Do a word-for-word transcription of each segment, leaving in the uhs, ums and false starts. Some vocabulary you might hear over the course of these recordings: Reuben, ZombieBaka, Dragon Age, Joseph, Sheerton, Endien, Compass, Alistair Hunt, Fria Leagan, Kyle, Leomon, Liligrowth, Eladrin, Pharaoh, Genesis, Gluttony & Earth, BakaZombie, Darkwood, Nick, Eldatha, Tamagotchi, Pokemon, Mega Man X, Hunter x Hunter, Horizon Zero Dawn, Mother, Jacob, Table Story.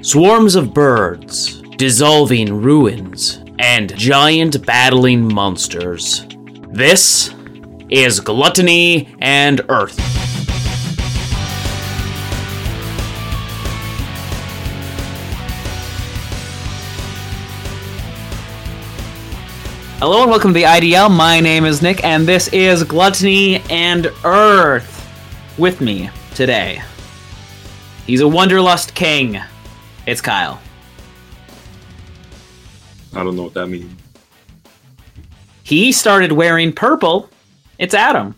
Swarms of birds, dissolving ruins, and giant battling monsters. This is Gluttony and Earth. Hello and welcome to the I D L. My name is Nick, and this is Gluttony and Earth. With me today, he's a Wonderlust King. It's Kyle. I don't know what that means. He started wearing purple. It's Adam.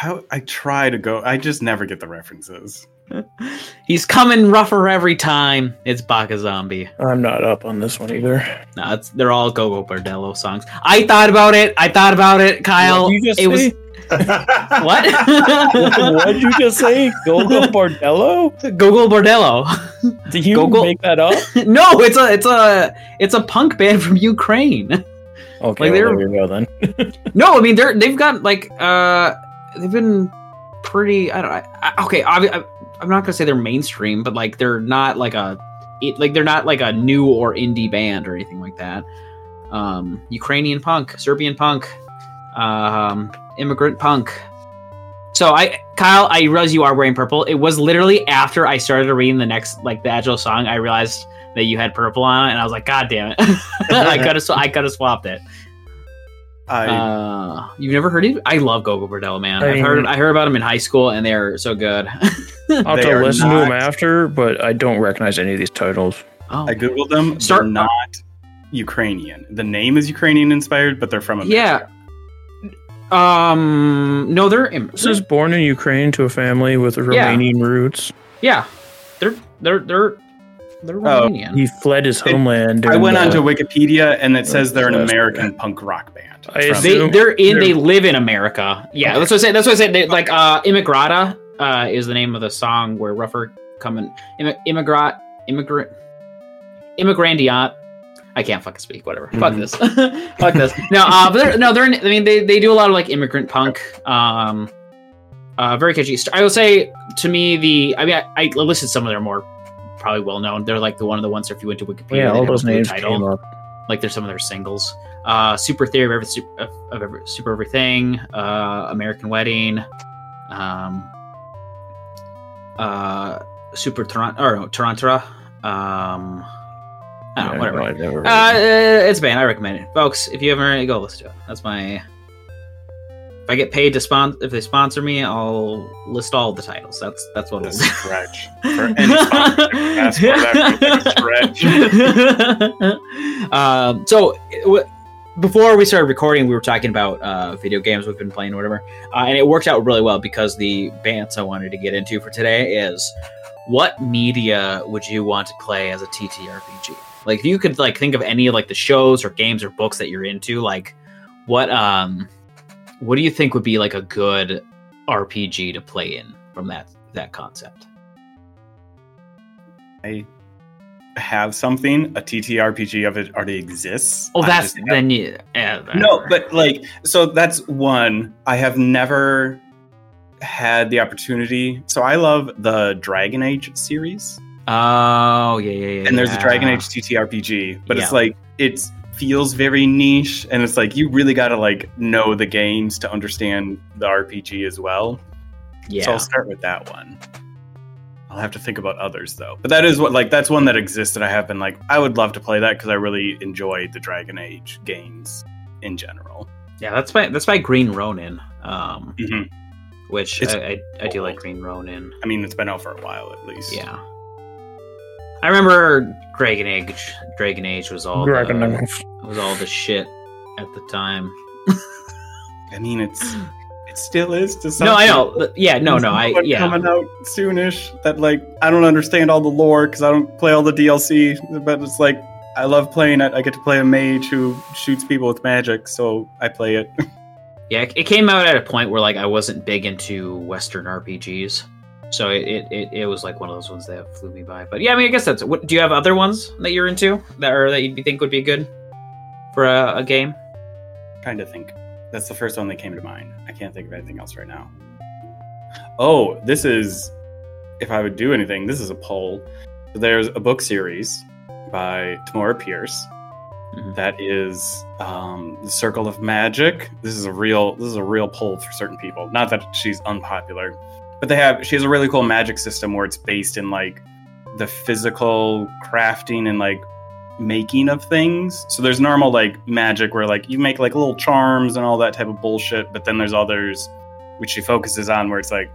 I, I try to go. I just never get the references. He's coming rougher every time. It's Baka Zombie. I'm not up on this one either. No, it's, they're all Gogol Bordello songs. I thought about it. I thought about it, Kyle. What did you just it say? Was what? What did you just say? Gogol Bordello? Gogol Bordello. Did you Gogol... make that up? No, it's a it's a it's a punk band from Ukraine. Okay, like well, there we go then. No, I mean they're they've got like uh they've been pretty. I don't. I, I, okay, I. I I'm not gonna say they're mainstream, but like they're not like a, it, like they're not like a new or indie band or anything like that. Um, Ukrainian punk, Serbian punk, um, immigrant punk. So I, Kyle, I realize you are wearing purple. It was literally after I started reading the next, like the actual song, I realized that you had purple on, and I was like, God damn it! I could have, I could have swapped it. I, uh, you've never heard of it? I love Gogol Bordello, man. I, I've heard I heard about them in high school, and they're so good. I'll have to listen not, to them after, but I don't recognize any of these titles. Oh. I googled them. Start, they're not Ukrainian. The name is Ukrainian-inspired, but they're from America. Yeah. Um. No, they're. This is born in Ukraine to a family with Romanian yeah. roots. Yeah, they're they're they're. Oh, he fled his homeland. It, I went the, onto Wikipedia and it says they're an American punk rock band. They, they're in. They're, they live in America. Yeah, okay. That's what I said. That's what I said. They, like uh, Immigrata uh, is the name of the song where Ruffer coming Im- immigrant immigrant immigrandiant. I can't fucking speak. Whatever. Mm-hmm. Fuck this. Fuck this. No, uh, but they're, no, they're. In, I mean, they, they do a lot of like immigrant punk. Um, uh, very catchy. I will say to me the. I mean, I, I listed some of their more. Probably well known. They're like the one of the ones if you went to Wikipedia. Yeah, all those names title. Came up. Like there's some of their singles. Uh, Super Theory of Every Super of Every Super Everything. Uh, American Wedding. Um, uh, Super Toronto or no, Torontora. Um, I don't yeah, know, whatever. No, never uh, it. It's a band. I recommend it, folks. If you haven't already, go listen to it. That's my. If I get paid to sponsor, if they sponsor me, I'll list all the titles. That's that's what it's a stretch. For any sponsor, that's for that stretch. um, so w- before we started recording, we were talking about uh, video games we've been playing, or whatever, uh, and it worked out really well because the bants I wanted to get into for today is what media would you want to play as a T T R P G? Like, if you could like think of any of like the shows or games or books that you're into, like what um. What do you think would be like a good R P G to play in from that that concept? I have something. A T T R P G of it already exists. Oh, that's then you. Yeah, no, but like, so that's one. I have never had the opportunity. So I love the Dragon Age series. Oh, yeah, yeah, yeah. And there's yeah. a Dragon Age T T R P G, but yeah. it's like, it's. Feels very niche, and it's like you really got to like know the games to understand the R P G as well. Yeah. So I'll start with that one. I'll have to think about others though. But that is what like that's one that exists that I have been like I would love to play that because I really enjoyed the Dragon Age games in general. Yeah, that's by that's by Green Ronin, um, mm-hmm. which I, I, I do like Green Ronin. I mean, it's been out for a while at least. Yeah. I remember Dragon Age. Dragon Age was all Dragon the, Age. was all the shit at the time. I mean, it's it still is to some. No, I know. Yeah, no, There's no, I yeah. coming out soonish. That like I don't understand all the lore because I don't play all the D L C. But it's like I love playing it. I get to play a mage who shoots people with magic, so I play it. Yeah, it came out at a point where like I wasn't big into Western R P Gs. So it, it, it was like one of those ones that flew me by. But yeah, I mean, I guess that's it. What, do you have other ones that you're into that or that you think would be good for a, a game? I'm trying to think. That's the first one that came to mind. I can't think of anything else right now. Oh, this is, if I would do anything, this is a poll. there's a book series by Tamora Pierce mm-hmm. that is um, the Circle of Magic. This is a real this is a real pull for certain people. Not that she's unpopular, but they have she has a really cool magic system where it's based in like the physical crafting and like making of things. So there's normal like magic where like you make like little charms and all that type of bullshit, but then there's others which she focuses on where it's like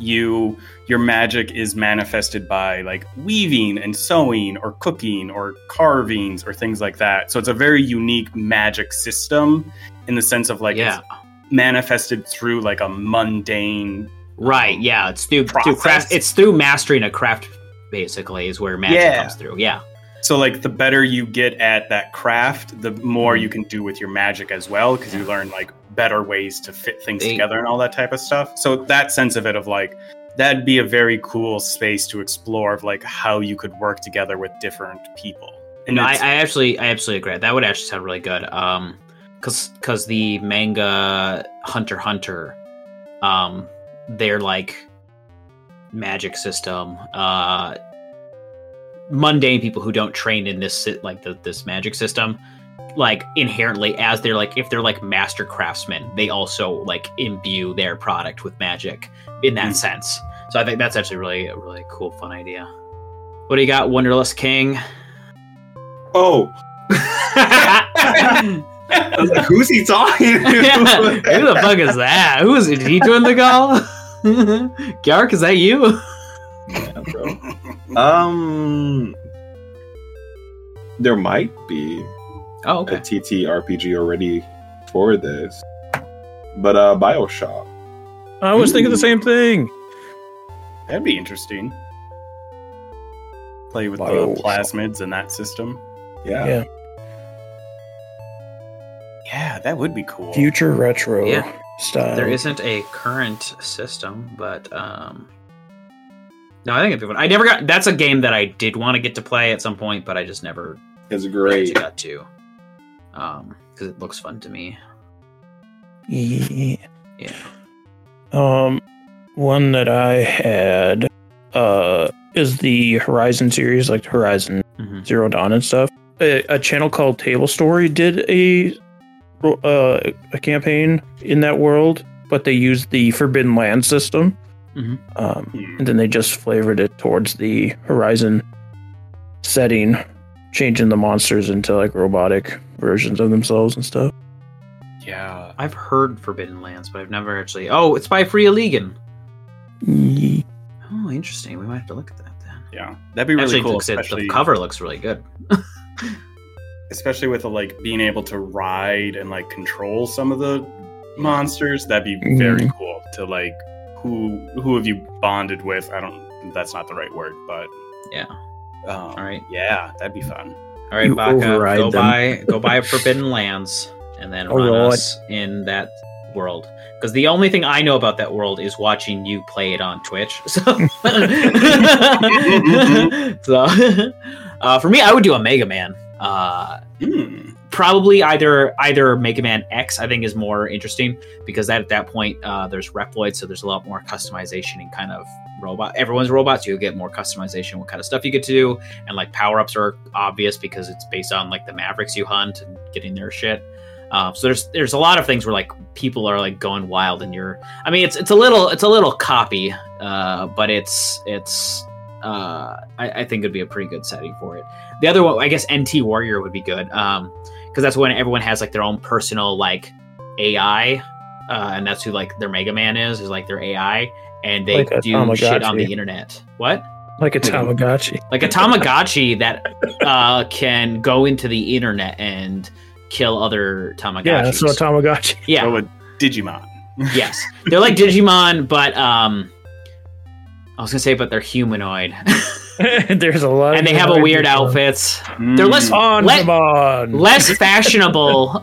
you your magic is manifested by like weaving and sewing or cooking or carvings or things like that. So it's a very unique magic system in the sense of like yeah. it's manifested through like a mundane right um, yeah it's through, through craft it's through mastering a craft basically is where magic yeah. comes through yeah so like the better you get at that craft, the more you can do with your magic as well, because yeah. you learn like better ways to fit things Dang. together and all that type of stuff. So that sense of it of like, that'd be a very cool space to explore of like how you could work together with different people. And no, I, I actually, I absolutely agree. That would actually sound really good. Um, cause, cause the manga Hunter x Hunter, um, their like magic system, uh, mundane people who don't train in this, like the, this magic system, like inherently as they're like if they're like master craftsmen, they also like imbue their product with magic in that mm-hmm. sense. So I think that's actually really a really cool fun idea. What do you got, Wonderlust King? Oh I was like, who's he talking to? Yeah, who the fuck is that? Who is he doing the call? Garrick, is that you? Yeah, bro. Um there might be Oh, okay. a T T R P G already for this, but uh, Bioshock. I was Ooh. thinking the same thing. That'd be interesting. Play with Bioshock. the plasmids and that system. Yeah. yeah, yeah, that would be cool. Future retro yeah. style. There isn't a current system, but um, no, I think it'd be fun. I never got. That's a game that I did want to get to play at some point, but I just never. It's great. Got to. Um, because it looks fun to me. Yeah. Yeah. Um, one that I had uh is the Horizon series, like Horizon mm-hmm. Zero Dawn and stuff. A, a channel called Table Story did a uh a campaign in that world, but they used the Forbidden Lands system. Mm-hmm. Um, yeah. and then they just flavored it towards the Horizon setting, changing the monsters into like robotic versions of themselves and stuff. Yeah, I've heard Forbidden Lands, but I've never actually. Oh, it's by Fria Leagan. Yeah. Oh, interesting. We might have to look at that then. Yeah, that'd be really actually, cool. Especially the cover looks really good. Especially with the, like being able to ride and like control some of the monsters, that'd be very mm. cool. To like who who have you bonded with? I don't. That's not the right word, but yeah. Um, all right, yeah, that'd be fun. All right, Baka, go them. buy, go buy Forbidden Lands, and then run right. us in that world. Because the only thing I know about that world is watching you play it on Twitch. So, so uh, for me, I would do a Mega Man. Uh, mm. Probably either either Mega Man X, I think, is more interesting because that at that point uh, there's Reploids, so there's a lot more customization and kind of robot. Everyone's robots, you get more customization, what kind of stuff you get to do, and like power ups are obvious because it's based on like the Mavericks you hunt and getting their shit. Uh, so there's there's a lot of things where like people are like going wild, and you're. I mean, it's it's a little it's a little copy, uh, but it's it's. Uh, I, I think it'd be a pretty good setting for it. The other one, I guess, N T Warrior would be good. Um, because that's when everyone has like their own personal like A I, uh, and that's who like their Mega Man is, is like their A I, and they like do Tamagotchi. Shit on the internet. What? Like a Tamagotchi. Like a Tamagotchi that uh can go into the internet and kill other Tamagotchis. Yeah, that's not Tamagotchi. Yeah, so a Digimon. Yes, they're like Digimon, but um. I was gonna say, but they're humanoid. There's a lot, and they have a weird outfits. Mm. They're less on, le- less fashionable.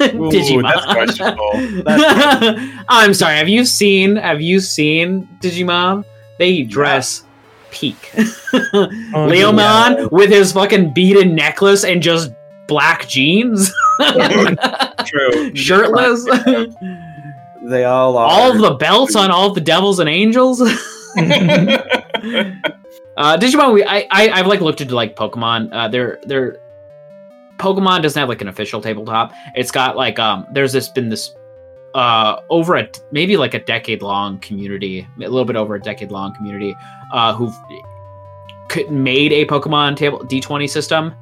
Ooh, Digimon. That's questionable. That's questionable. I'm sorry. Have you seen? Have you seen Digimon? They dress yeah. peak. Oh, Leomon yeah. with his fucking beaded necklace and just black jeans. True. Shirtless. They all are. All the belts on all the devils and angels. Uh, Digimon, we I, I I've like looked into like Pokemon. Uh, they're they're Pokemon doesn't have like an official tabletop. It's got like um. There's this been this uh over a maybe like a decade long community, a little bit over a decade long community, uh, who've made a Pokemon table D twenty system,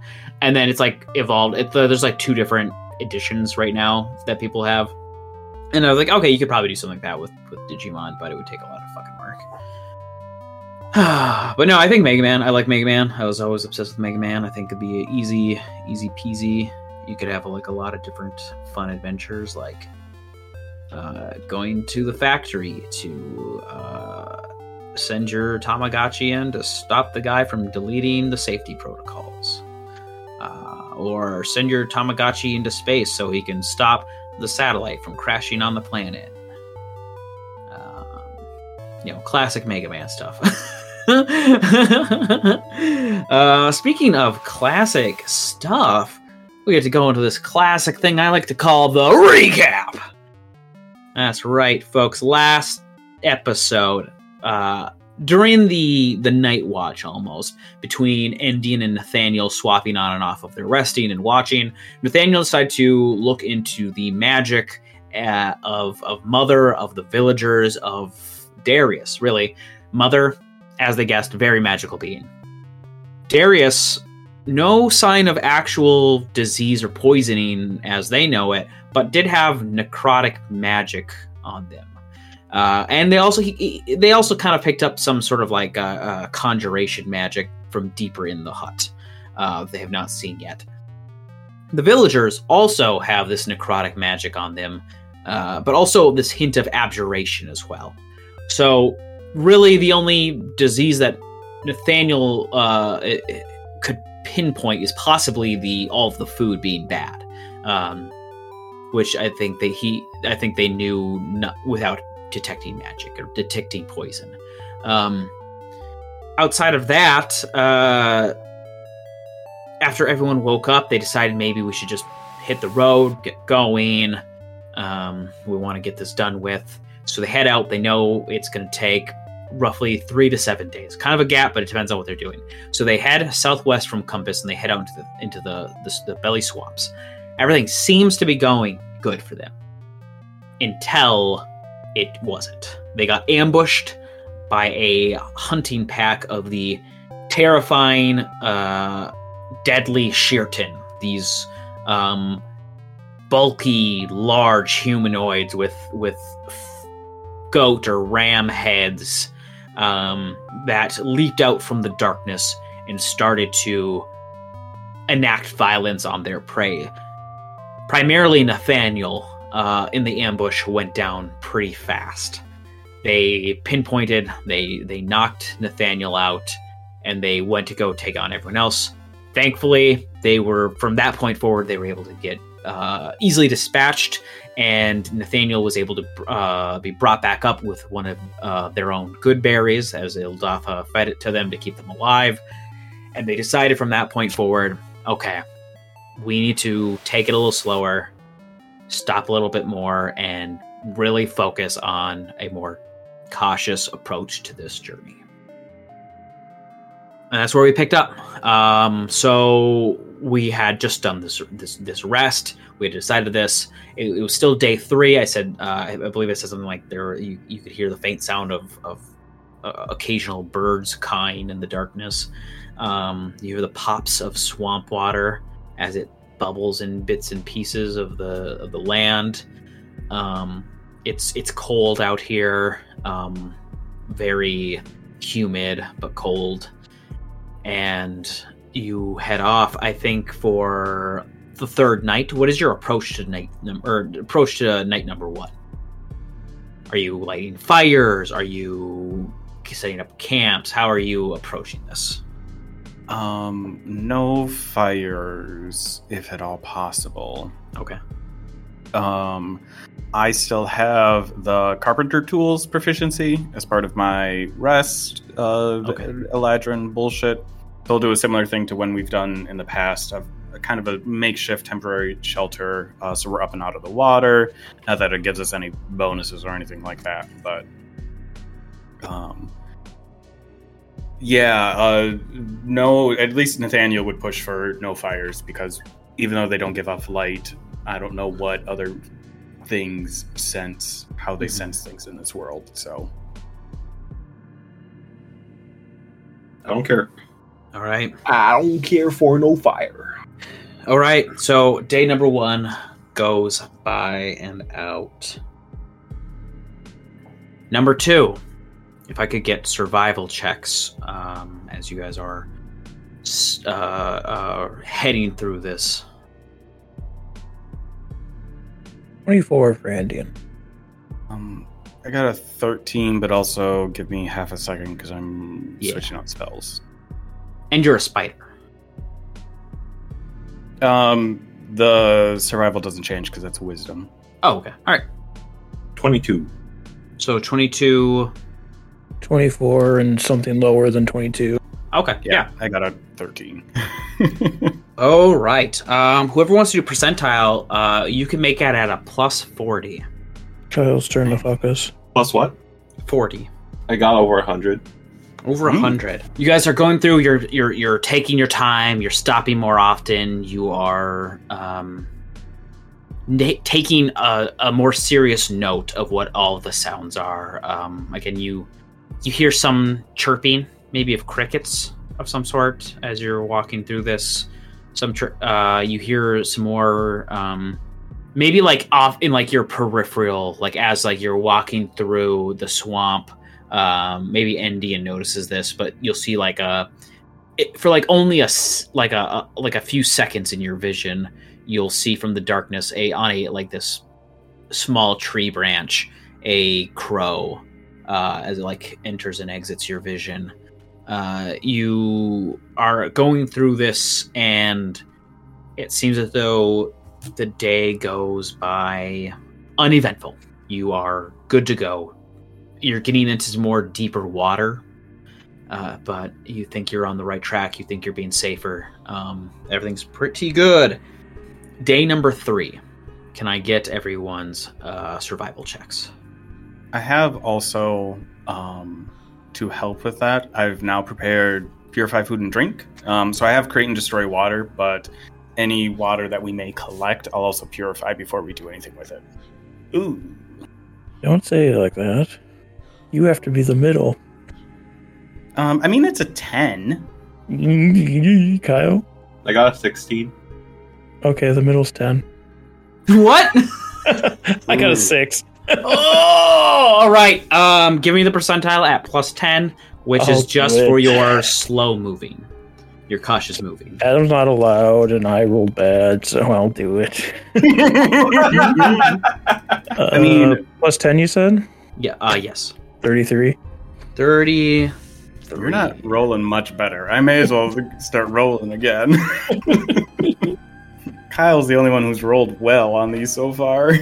and then it's like evolved. It, there's like two different editions right now that people have, and I was like, okay, you could probably do something like that with with Digimon, but it would take a lot of fucking work. But no, I think Mega Man. I like Mega Man. I was always obsessed with Mega Man. I think it'd be easy, easy peasy. You could have like a lot of different fun adventures, like uh, going to the factory to. Uh, send your Tamagotchi in to stop the guy from deleting the safety protocols, uh, or send your Tamagotchi into space so he can stop the satellite from crashing on the planet. Um, you know, classic Mega Man stuff. uh, speaking of classic stuff, we get to go into this classic thing I like to call the recap. That's right, folks. Last episode, Uh, during the the night watch, almost between Endien and Nathaniel swapping on and off of their resting and watching, Nathaniel decided to look into the magic uh, of of Mother, of the villagers, of Darius. Really, Mother, as they guessed, very magical being. Darius, no sign of actual disease or poisoning as they know it, but did have necrotic magic on them. Uh, and they also he, they also kind of picked up some sort of like uh, uh, conjuration magic from deeper in the hut uh, they have not seen yet. The villagers also have this necrotic magic on them, uh, but also this hint of abjuration as well. So really the only disease that Nathaniel uh, it, it could pinpoint is possibly the all of the food being bad, um, which I think that he I think they knew not, without detecting magic or detecting poison. Um, outside of that, uh, after everyone woke up, they decided maybe we should just hit the road, get going. Um, we want to get this done with. So they head out. They know it's going to take roughly three to seven days. Kind of a gap, but it depends on what they're doing. So they head southwest from Compass, and they head out into the, into the, the, the belly swamps. Everything seems to be going good for them. Until... it wasn't. They got ambushed by a hunting pack of the terrifying, uh, deadly Sheerton. These um, bulky, large humanoids with with goat or ram heads um, that leaped out from the darkness and started to enact violence on their prey. Primarily Nathaniel. Uh, in the ambush went down pretty fast. They pinpointed, they they knocked Nathaniel out, and they went to go take on everyone else. Thankfully, they were, from that point forward, they were able to get uh, easily dispatched, and Nathaniel was able to uh, be brought back up with one of uh, their own good berries, as Eldatha fed it to them to keep them alive. And they decided from that point forward, okay, we need to take it a little slower, stop a little bit more, and really focus on a more cautious approach to this journey. And that's where we picked up. Um, so we had just done this this, this rest. We had decided this. It, it was still day three. I said, uh, I believe I said something like there. You, you could hear the faint sound of, of uh, occasional birds cawing in the darkness. Um, you hear the pops of swamp water as it bubbles in bits and pieces of the of the land. Um, it's it's cold out here, um, very humid but cold. And you head off, I think, for the third night. What is your approach to night num- or approach to night number one? Are you lighting fires? Are you setting up camps? How are you approaching this? Um, no fires, if at all possible. Okay. Um, I still have the carpenter tools proficiency as part of my rest of okay. Eladrin bullshit. They'll do a similar thing to when we've done in the past, of kind of a makeshift temporary shelter, uh, so we're up and out of the water. Not that it gives us any bonuses or anything like that, but... um. Yeah, uh, no, at least Nathaniel would push for no fires, because even though they don't give off light, I don't know what other things sense, how they mm-hmm. sense things in this world, so. I don't care. All right. I don't care for no fire. All right, so day number one goes by and out. Number two. If I could get survival checks um, as you guys are uh, uh, heading through this. twenty-four for Endien. Um, I got a thirteen, but also give me half a second because I'm yeah. switching out spells. And you're a spider. Um, the survival doesn't change because that's wisdom. Oh, okay. All right. twenty-two. So twenty-two... twenty-four and something lower than twenty-two. Okay, yeah. yeah. I got a thirteen. All right. Um, whoever wants to do percentile, uh, you can make that at a plus forty. Child's turn to focus. Plus what? forty. I got over one hundred. Over one hundred. Mm. You guys are going through, you're, you're, you're taking your time, you're stopping more often, you are... Um, taking a, a more serious note of what all the sounds are. Um, again, you... You hear some chirping, maybe of crickets of some sort, as you're walking through this. Some chir- uh, you hear some more, um, maybe like off in like your peripheral, like as like you're walking through the swamp. Um, maybe Endien notices this, but you'll see like a it, for like only a like a, a like a few seconds in your vision. You'll see from the darkness a on a like this small tree branch a crow. Uh, as it like enters and exits your vision. Uh, you are going through this and it seems as though the day goes by uneventful. You are good to go. You're getting into some more deeper water, uh, but you think you're on the right track. You think you're being safer. Um, everything's pretty good. Day number three. Can I get everyone's uh, survival checks? I have also, um, to help with that, I've now prepared Purify Food and Drink. Um, so I have Create and Destroy Water, but any water that we may collect, I'll also purify before we do anything with it. Ooh. Don't say it like that. You have to be the middle. Um, I mean, it's a ten. Kyle? I got a sixteen. Okay, the middle's ten. What? I got a six. Oh, all right. Um, give me the percentile at plus ten, which oh, is just good. For your slow moving, your cautious moving. Adam's not allowed, and I rolled bad, so I'll do it. uh, I mean, plus ten, you said? Yeah. Uh, yes. Thirty-three. Thirty. You're not rolling much better. I may as well start rolling again. Kyle's the only one who's rolled well on these so far.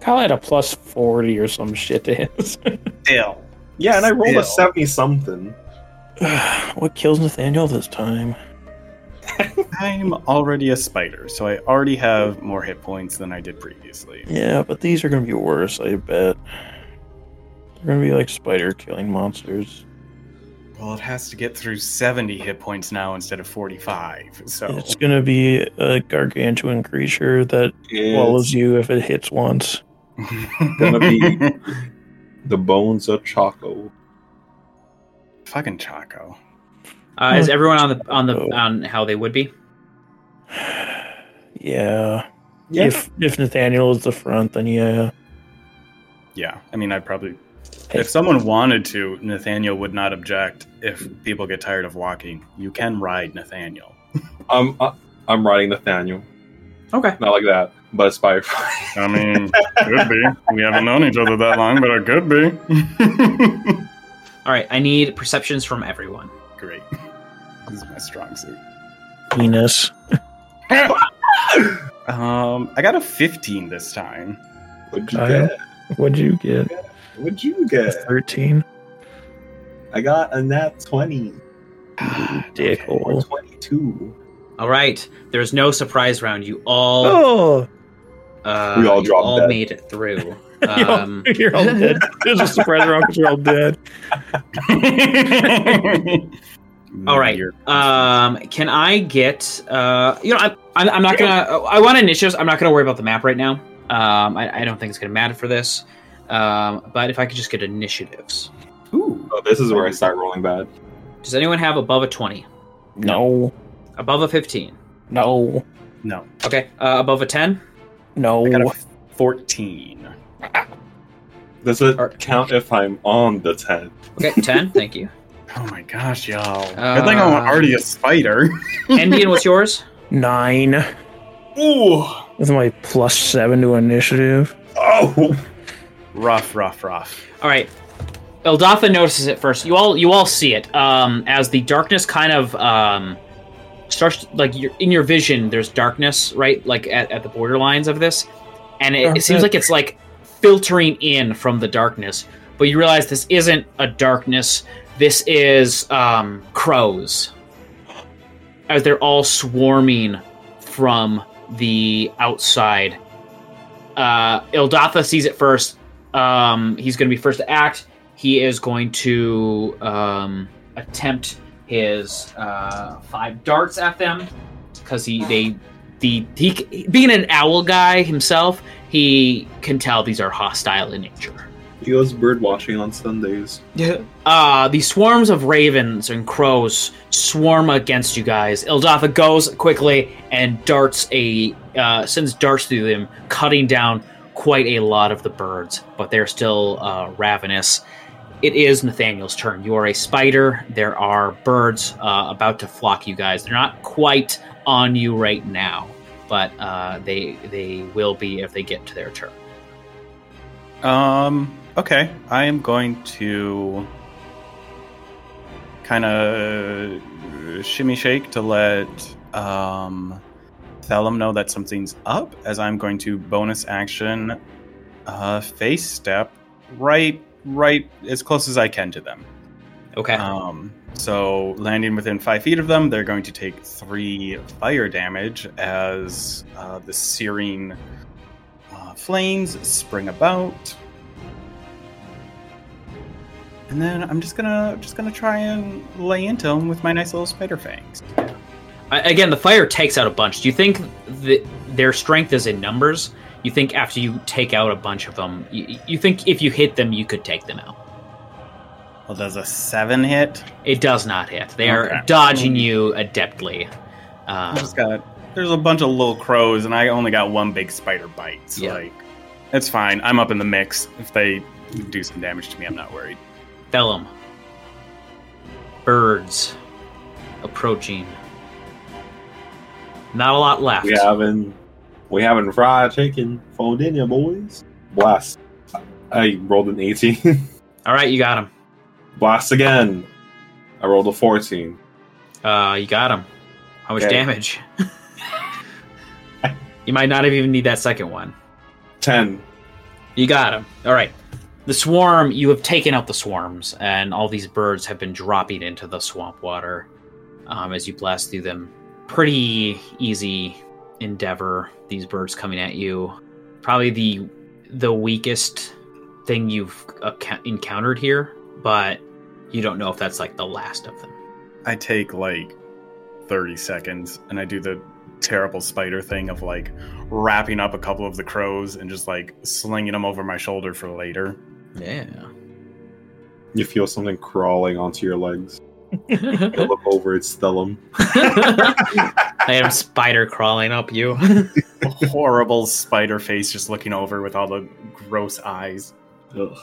Kyle had a plus forty or some shit to his. Still. Yeah, and I rolled Still. a seventy-something. What kills Nathaniel this time? I'm already a spider, so I already have more hit points than I did previously. Yeah, but these are going to be worse, I bet. They're going to be like spider-killing monsters. Well, it has to get through seventy hit points now instead of forty-five. So it's going to be a gargantuan creature that it's swallows you if it hits once. Gonna be the bones of Choco. Fucking Choco. Uh, is everyone on the on the on how they would be? Yeah. yeah. If if Nathaniel is the front, then yeah. Yeah, I mean, I'd probably. If someone wanted to, Nathaniel would not object. If people get tired of walking, you can ride Nathaniel. I'm uh, I'm riding Nathaniel. Okay. Not like that, but a spider. I mean, could be. We haven't known each other that long, but it could be. All right, I need perceptions from everyone. Great. This is my strong suit. Penis. um, I got a fifteen this time. What'd you I, get? What'd you get? What'd you get? thirteen. I got a nat twenty. Dick hole. twenty-two. All right. There's no surprise round. You all. Oh. Uh, we all dropped. All that. Made it through. Um, you're all dead. There's a surprise round because you're all dead. All right. Um, can I get? Uh, you know, I, I, I'm not gonna. I want initiatives. I'm not gonna worry about the map right now. Um, I, I don't think it's gonna matter for this. Um, but if I could just get initiatives. Ooh. Oh, this is where I start rolling bad. Does anyone have above a twenty? No. Above a fifteen? No. No. Okay. Uh, above a ten? No. I got a fourteen. Does it or, count if I'm on the ten? Okay, ten. Thank you. Oh my gosh, y'all. Uh, Good thing I'm already a spider. Endien, what's yours? Nine. Ooh. That's my plus seven to initiative. Oh. Rough, rough, rough. All right. Eldatha notices it first. You all, you all see it. Um, as the darkness kind of um, starts, like you're, in your vision, there's darkness, right? Like at, at the borderlines of this, and it, it seems like it's like filtering in from the darkness. But you realize this isn't a darkness. This is um, crows, as they're all swarming from the outside. Uh, Eldatha sees it first. Um, he's going to be first to act. He is going to um, attempt his uh, five darts at them because he they the he being an owl guy himself, he can tell these are hostile in nature. He goes bird watching on Sundays. Yeah. Uh, the swarms of ravens and crows swarm against you guys. Eldatha goes quickly and darts a uh, sends darts through them, cutting down quite a lot of the birds, but they're still uh, ravenous. It is Nathaniel's turn. You are a spider. There are birds uh, about to flock you guys. They're not quite on you right now, but uh, they they will be if they get to their turn. Um. Okay. I am going to kind of shimmy shake to let um, Thellum know that something's up, as I'm going to bonus action uh, face step right right as close as I can to them. Okay. Um, so landing within five feet of them, they're going to take three fire damage as uh, the searing uh, flames spring about. And then I'm just gonna just gonna try and lay into them with my nice little spider fangs. Again, the fire takes out a bunch. Do you think that their strength is in numbers? You think after you take out a bunch of them, you, you think if you hit them, you could take them out? Well, does a seven hit? It does not hit. They okay. are dodging you adeptly. Um, I just got, there's a bunch of little crows, and I only got one big spider bite. So yeah. Like, it's fine. I'm up in the mix. If they do some damage to me, I'm not worried. Thellum. Birds. Approaching. Not a lot left. We having, we having fried chicken for dinner, boys. Blast! I rolled an eighteen. All right, you got him. Blast again. I rolled a fourteen. Uh, you got him. How much okay. damage? You might not have even need that second one. Ten. You got him. All right. The swarm. You have taken out the swarms, and all these birds have been dropping into the swamp water um, as you blast through them. Pretty easy endeavor, these birds coming at you. Probably the the weakest thing you've encountered here, but you don't know if that's like the last of them. I take like thirty seconds and I do the terrible spider thing of like wrapping up a couple of the crows and just like slinging them over my shoulder for later. Yeah. You feel something crawling onto your legs. I look over at Thellum. I am spider crawling up you. A horrible spider face just looking over with all the gross eyes. Ugh.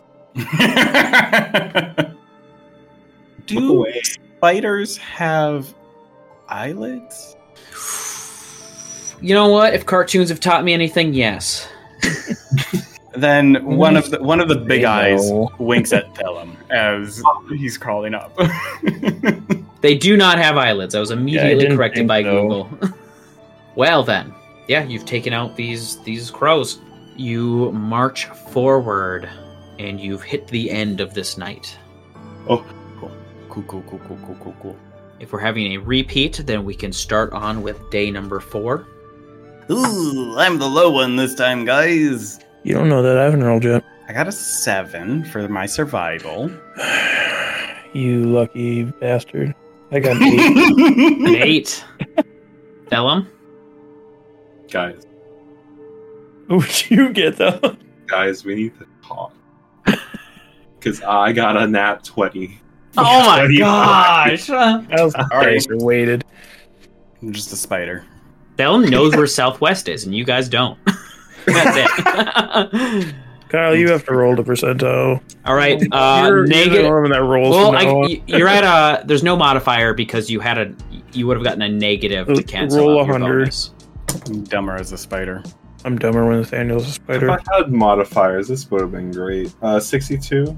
Do spiders have eyelids? You know what? If cartoons have taught me anything, yes. Then one of the one of the big eyes winks at Thellum as he's crawling up. They do not have eyelids. I was immediately yeah, corrected by so. Google. Well then, yeah, you've taken out these these crows. You march forward, and you've hit the end of this night. Oh, cool, cool, cool, cool, cool, cool, cool, cool. If we're having a repeat, then we can start on with day number four. Ooh, I'm the low one this time, guys. You don't know that I haven't rolled yet. I got a seven for my survival. You lucky bastard. I got an eight. An eight. Thellum? Guys. What'd you get, Thellum? Guys, we need to talk. Because I got a nat twenty. Oh my twenty-five. Gosh. That was crazy. Right. Waited. I'm just a spider. Thellum knows where Southwest is, and you guys don't. That's it. Kyle, you have to roll the percentile. All right. Uh, you're, negative. You're, that rolls well, I, you're at a. There's no modifier because you had a. You would have gotten a negative to cancel. Roll a hundred. I'm dumber as a spider. I'm dumber when Nathaniel's a spider. If I had modifiers, this would have been great. Uh, sixty-two.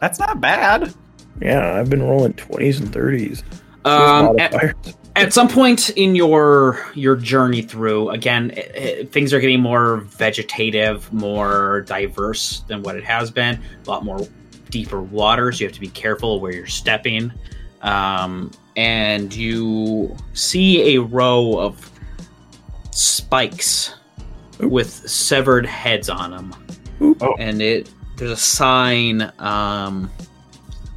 That's not bad. Yeah, I've been rolling twenties and thirties. Um, at, at some point in your your journey through, again, it, it, things are getting more vegetative, more diverse than what it has been. A lot more deeper water, so you have to be careful where you're stepping. Um, and you see a row of spikes Oop. With severed heads on them. Oop. And it there's a sign um,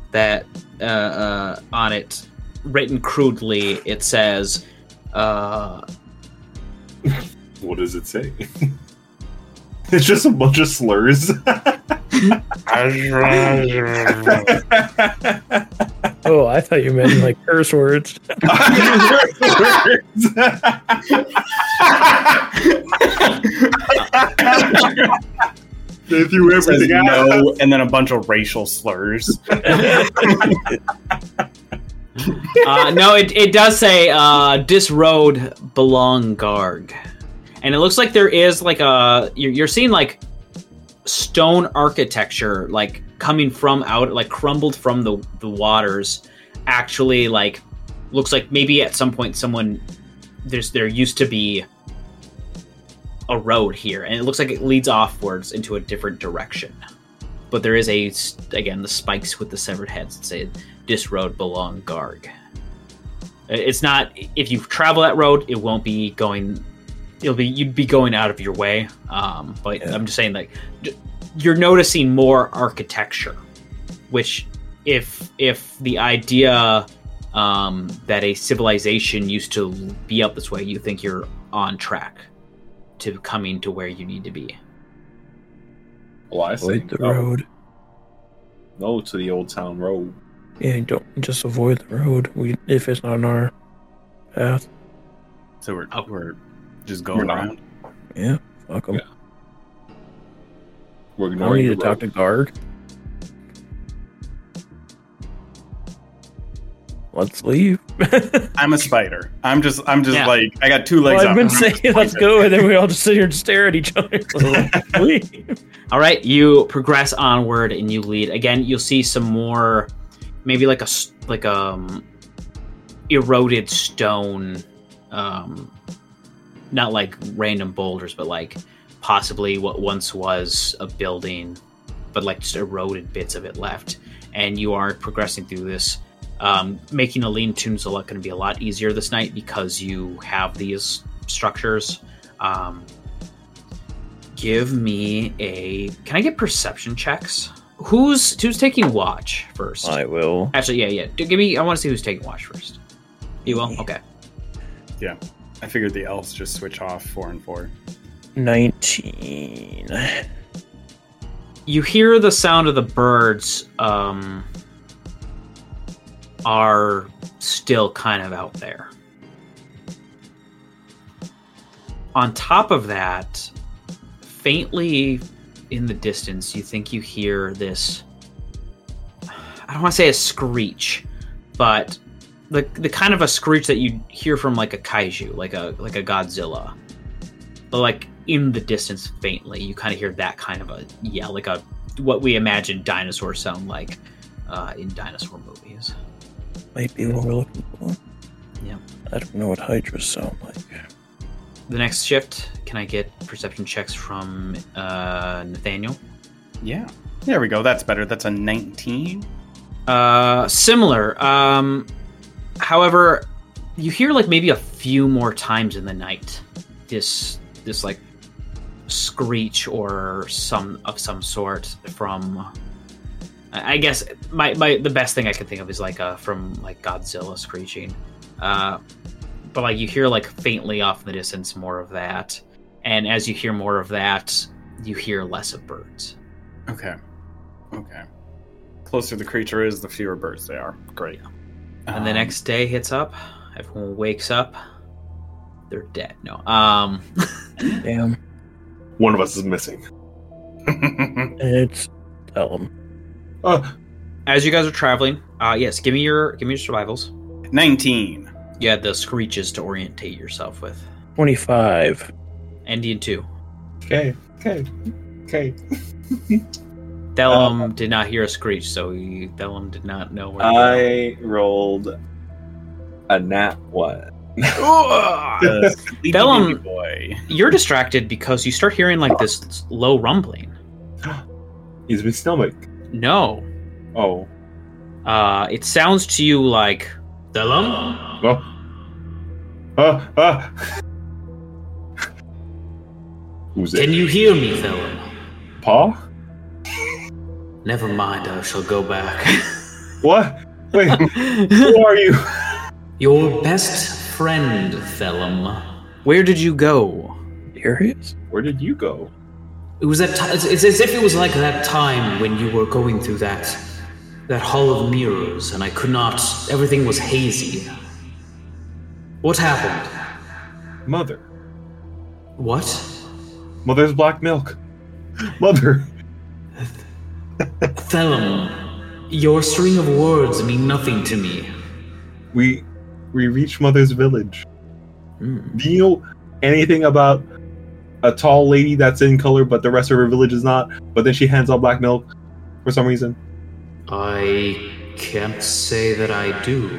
that uh, uh, on it. Written crudely, it says, uh... What does it say? It's just a bunch of slurs. Oh, I thought you meant, like, curse words. Curse words! They threw everything out. No, and then a bunch of racial slurs. uh, no, it, it does say uh, disroad belong garg, and it looks like there is like a you're, you're seeing like stone architecture like coming from out like crumbled from the the waters. Actually, like looks like maybe at some point someone there's there used to be a road here, and it looks like it leads offwards into a different direction. But there is a again the spikes with the severed heads that say. This road belong Garg. It's not if you travel that road, it won't be going. It'll be you'd be going out of your way. Um, but yeah. I'm just saying, like you're noticing more architecture, which if if the idea um, that a civilization used to be up this way, you think you're on track to coming to where you need to be. Well, I avoid the no. road. No to the old town road. Yeah, don't just avoid the road. We if it's not on our path. So we're oh, we're just going we're around. Yeah, fuck them. Yeah. We're ignoring. I need to road. Talk to Garg. Let's leave. I'm a spider. I'm just. I'm just yeah. like I got two legs. Well, I've been saying let's go, and then we all just sit here and stare at each other. Like, leave. All right, you progress onward, and you lead again. You'll see some more. Maybe like a like um eroded stone, um, not like random boulders, but like possibly what once was a building, but like just eroded bits of it left. And you are progressing through this, um, making a lean-to's a lot going to be a lot easier this night because you have these structures. Um, give me a. Can I get perception checks? Who's who's taking watch first? I will. Actually, yeah, yeah. Give me. I want to see who's taking watch first. You will? Okay. Yeah. I figured the elves just switch off four and four. nineteen. You hear the sound of the birds um, are still kind of out there. On top of that, faintly... in the distance, you think you hear this, I don't want to say a screech, but the the kind of a screech that you hear from like a kaiju, like a like a Godzilla. But like in the distance faintly, you kind of hear that kind of a, yeah, like a what we imagine dinosaurs sound like uh, in dinosaur movies. Might be what we're looking for. Yeah. I don't know what hydras sound like. The next shift, can I get perception checks from uh, Nathaniel? Yeah. There we go. That's better. That's a nineteen. Uh, similar. Um, however, you hear like maybe a few more times in the night. This, this like, sc- screech or some of some sort from, I guess my, my the best thing I could think of is like uh from like Godzilla screeching, uh, but like you hear like faintly off in the distance more of that, and as you hear more of that, you hear less of birds. Okay, okay. Closer the creature is, the fewer birds they are. Great. And um, the next day hits up. Everyone wakes up. They're dead. No. Um. Damn. One of us is missing. It's Thellum. Uh, As you guys are traveling, uh, yes, give me your give me your survivals. nineteen. You had the screeches to orientate yourself with. twenty-five. Endien two. Okay. Okay. Okay. Thellum uh, did not hear a screech, so he, Thellum did not know where. I rolled a nat one. Thellum, boy. You're distracted because you start hearing like this low rumbling. Is my stomach? No. Oh. Uh, it sounds to you like Thellum. Oh. Uh, uh. Who's Can it? you hear me, Thellum? Pa? Never mind, I shall go back. What? Wait, who are you? Your best friend, Thellum. Where did you go? Darius? Where did you go? It was that. T- it's as if it was like that time when you were going through that, that hall of mirrors, and I could not. Everything was hazy. What happened? Mother. What? Mother's black milk. Mother. Thellum, your string of words mean nothing to me. We we reach Mother's village. Mm. Do you know anything about a tall lady that's in color, but the rest of her village is not, but then she hands out black milk for some reason? I can't say that I do.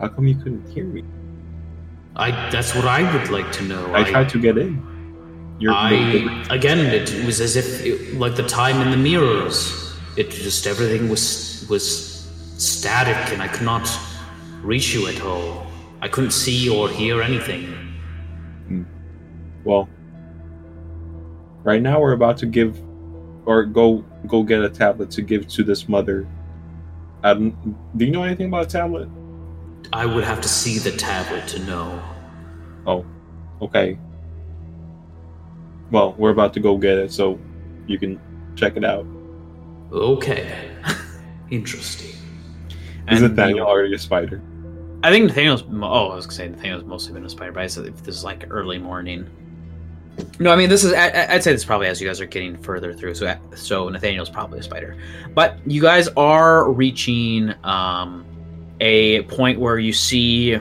How come you couldn't hear me? I That's what I would like to know. I, I tried to get in. Your, I again, it was as if, it, like the time in the mirrors, it just everything was was static, and I could not reach you at all. I couldn't see or hear anything. Well, right now we're about to give, or go go get a tablet to give to this mother. Um, do you know anything about a tablet? I would have to see the tablet to know. Oh, okay. Well, we're about to go get it, so you can check it out. Okay. Interesting. Is Nathaniel already a spider? I think Nathaniel's... Oh, I was going to say Nathaniel's mostly been a spider, but I said if this is like early morning. No, I mean, this is... I, I'd say this is probably as you guys are getting further through, so so Nathaniel's probably a spider. But you guys are reaching um, a point where you see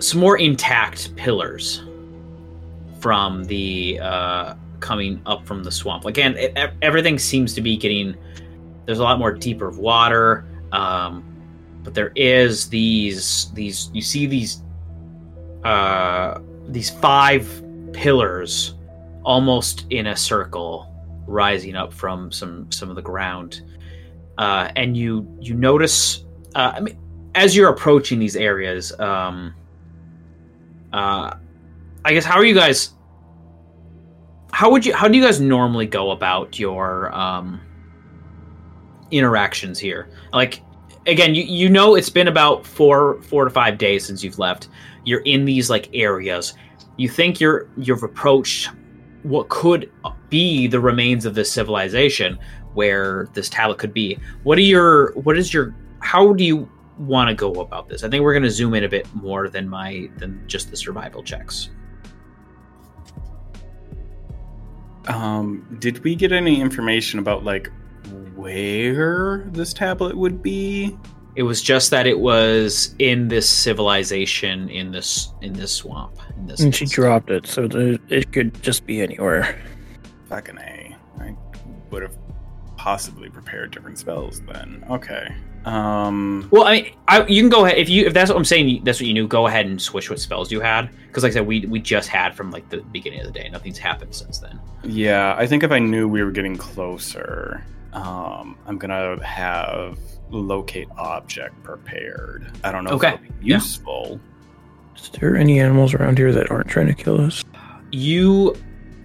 some more intact pillars from the uh, coming up from the swamp. Again, it, everything seems to be getting, there's a lot more deeper of water, um, but there is these, these you see these uh, these five pillars almost in a circle rising up from some, some of the ground. Uh, and you, you notice, uh, I mean, as you're approaching these areas, um, uh, I guess how are you guys? How would you? How do you guys normally go about your um, interactions here? Like, again, you, you know it's been about four four to five days since you've left. You're in these like areas. You think you're you've approached what could be the remains of this civilization, where this tablet could be. What are your? What is your? How do you want to go about this? I think we're going to zoom in a bit more than my than just the survival checks. Um, did we get any information about, like, where this tablet would be? It was just that it was in this civilization, in this in this swamp. In this and she dropped it, so it could just be anywhere. Fucking A. I would have possibly prepared different spells then. Okay. Um, well, I mean, I, you can go ahead. If you if that's what I'm saying, that's what you knew, go ahead and switch what spells you had. Because like I said, we we just had from like the beginning of the day. Nothing's happened since then. Yeah, I think if I knew we were getting closer, um, I'm going to have locate object prepared. I don't know okay. if it'll be useful. Yeah. Is there any animals around here that aren't trying to kill us? You...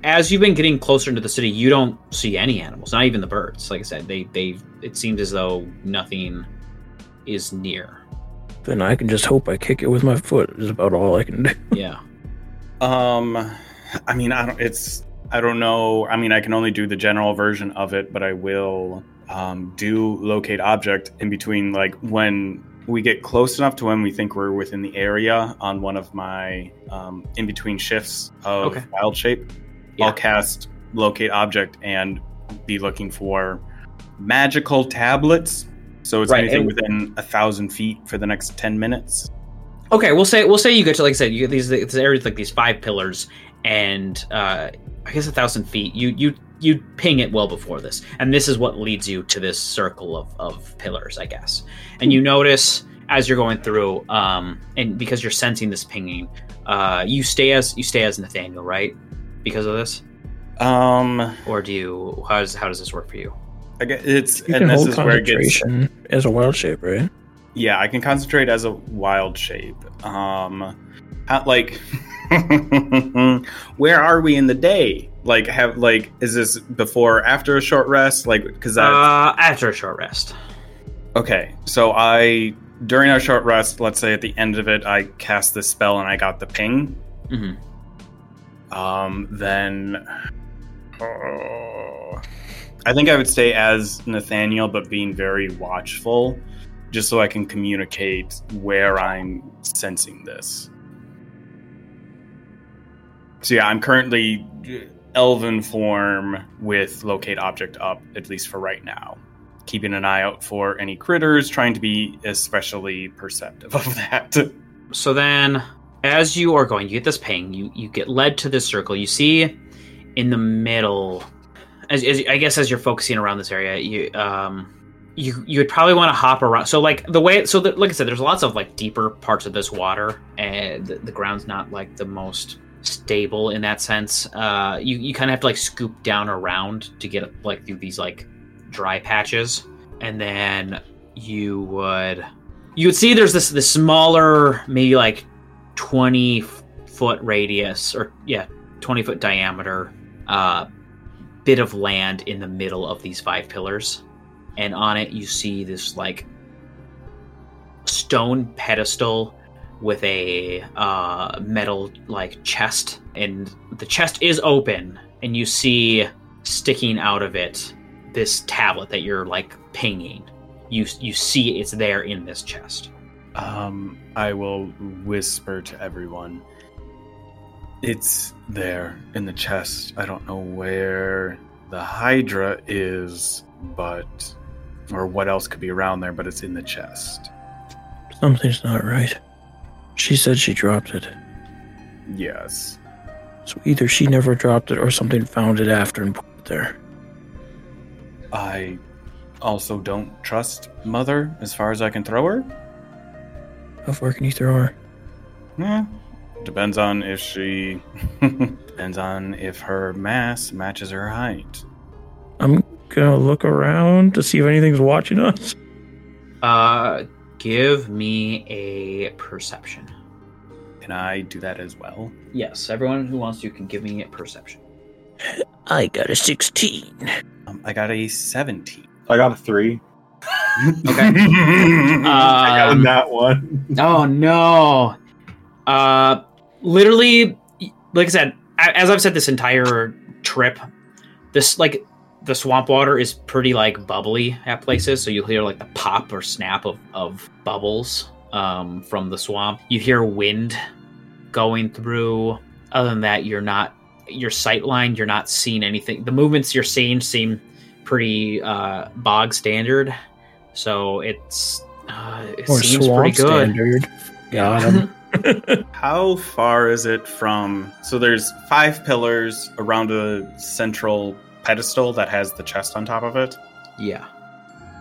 as you've been getting closer into the city, you don't see any animals, not even the birds. Like I said, they they it seems as though nothing is near. Then I can just hope I kick it with my foot is about all I can do. Yeah. Um, I mean, I don't. It's I don't know. I mean, I can only do the general version of it, but I will um, do locate object in between, like when we get close enough to when we think we're within the area on one of my um, in between shifts of okay. wild shape. Yeah. I'll cast locate object and be looking for magical tablets. So it's right, anything and- within a thousand feet for the next ten minutes. Okay, we'll say we'll say you get to, like I said, you get these this area with like these five pillars, and uh, I guess a thousand feet. You you you ping it well before this, and this is what leads you to this circle of, of pillars, I guess. And you notice as you're going through, um, and because you're sensing this pinging, uh, you stay as you stay as Nathaniel, right? Because of this, um, or do you? How does how does this work for you? I guess it's you and this is where it gets as a wild shape, right? Yeah, I can concentrate as a wild shape. Um, not like, where are we in the day? Like, have like, is this before, or after a short rest? Like, because uh, after a short rest. Okay, so I during our short rest, let's say at the end of it, I cast this spell and I got the ping. Mm-hmm. Um, then, oh, I think I would stay as Nathaniel, but being very watchful. Just so I can communicate where I'm sensing this. So yeah, I'm currently elven form with locate object up, at least for right now. Keeping an eye out for any critters, trying to be especially perceptive of that. So then, as you are going, you get this ping, you, you get led to this circle. You see in the middle, as, as I guess as you're focusing around this area, you... um. You you would probably want to hop around. So like the way, so the, like I said, there's lots of like deeper parts of this water, and the, the ground's not like the most stable in that sense. Uh, you you kind of have to like scoop down around to get like through these like dry patches, and then you would you would see there's this this smaller, maybe like twenty foot radius or yeah twenty foot diameter uh, bit of land in the middle of these five pillars. And on it, you see this, like, stone pedestal with a uh, metal, like, chest. And the chest is open, and you see, sticking out of it, this tablet that you're, like, pinging. You you see it's there in this chest. Um, I will whisper to everyone. It's there in the chest. I don't know where the Hydra is, but... or what else could be around there, but it's in the chest. Something's not right. She said she dropped it. Yes. So either she never dropped it or something found it after and put it there. I also don't trust Mother as far as I can throw her. How far can you throw her? Yeah. Depends on if she... depends on if her mass matches her height. I'm gonna look around to see if anything's watching us. Uh, give me a perception. Can I do that as well? Yes, everyone who wants to can give me a perception. I got a sixteen. Um, I got a seventeen. I got a three. Okay. um, I got that one. Oh no. Uh, literally, like I said, as I've said this entire trip, this like. The swamp water is pretty like bubbly at places, so you'll hear like the pop or snap of, of bubbles um, from the swamp. You hear wind going through. Other than that, you're not your sight line. You're not seeing anything. The movements you're seeing seem pretty uh, bog standard, so it's uh, it or seems pretty good. Standard. Got him. How far is it from? So there's five pillars around a central pedestal that has the chest on top of it? Yeah.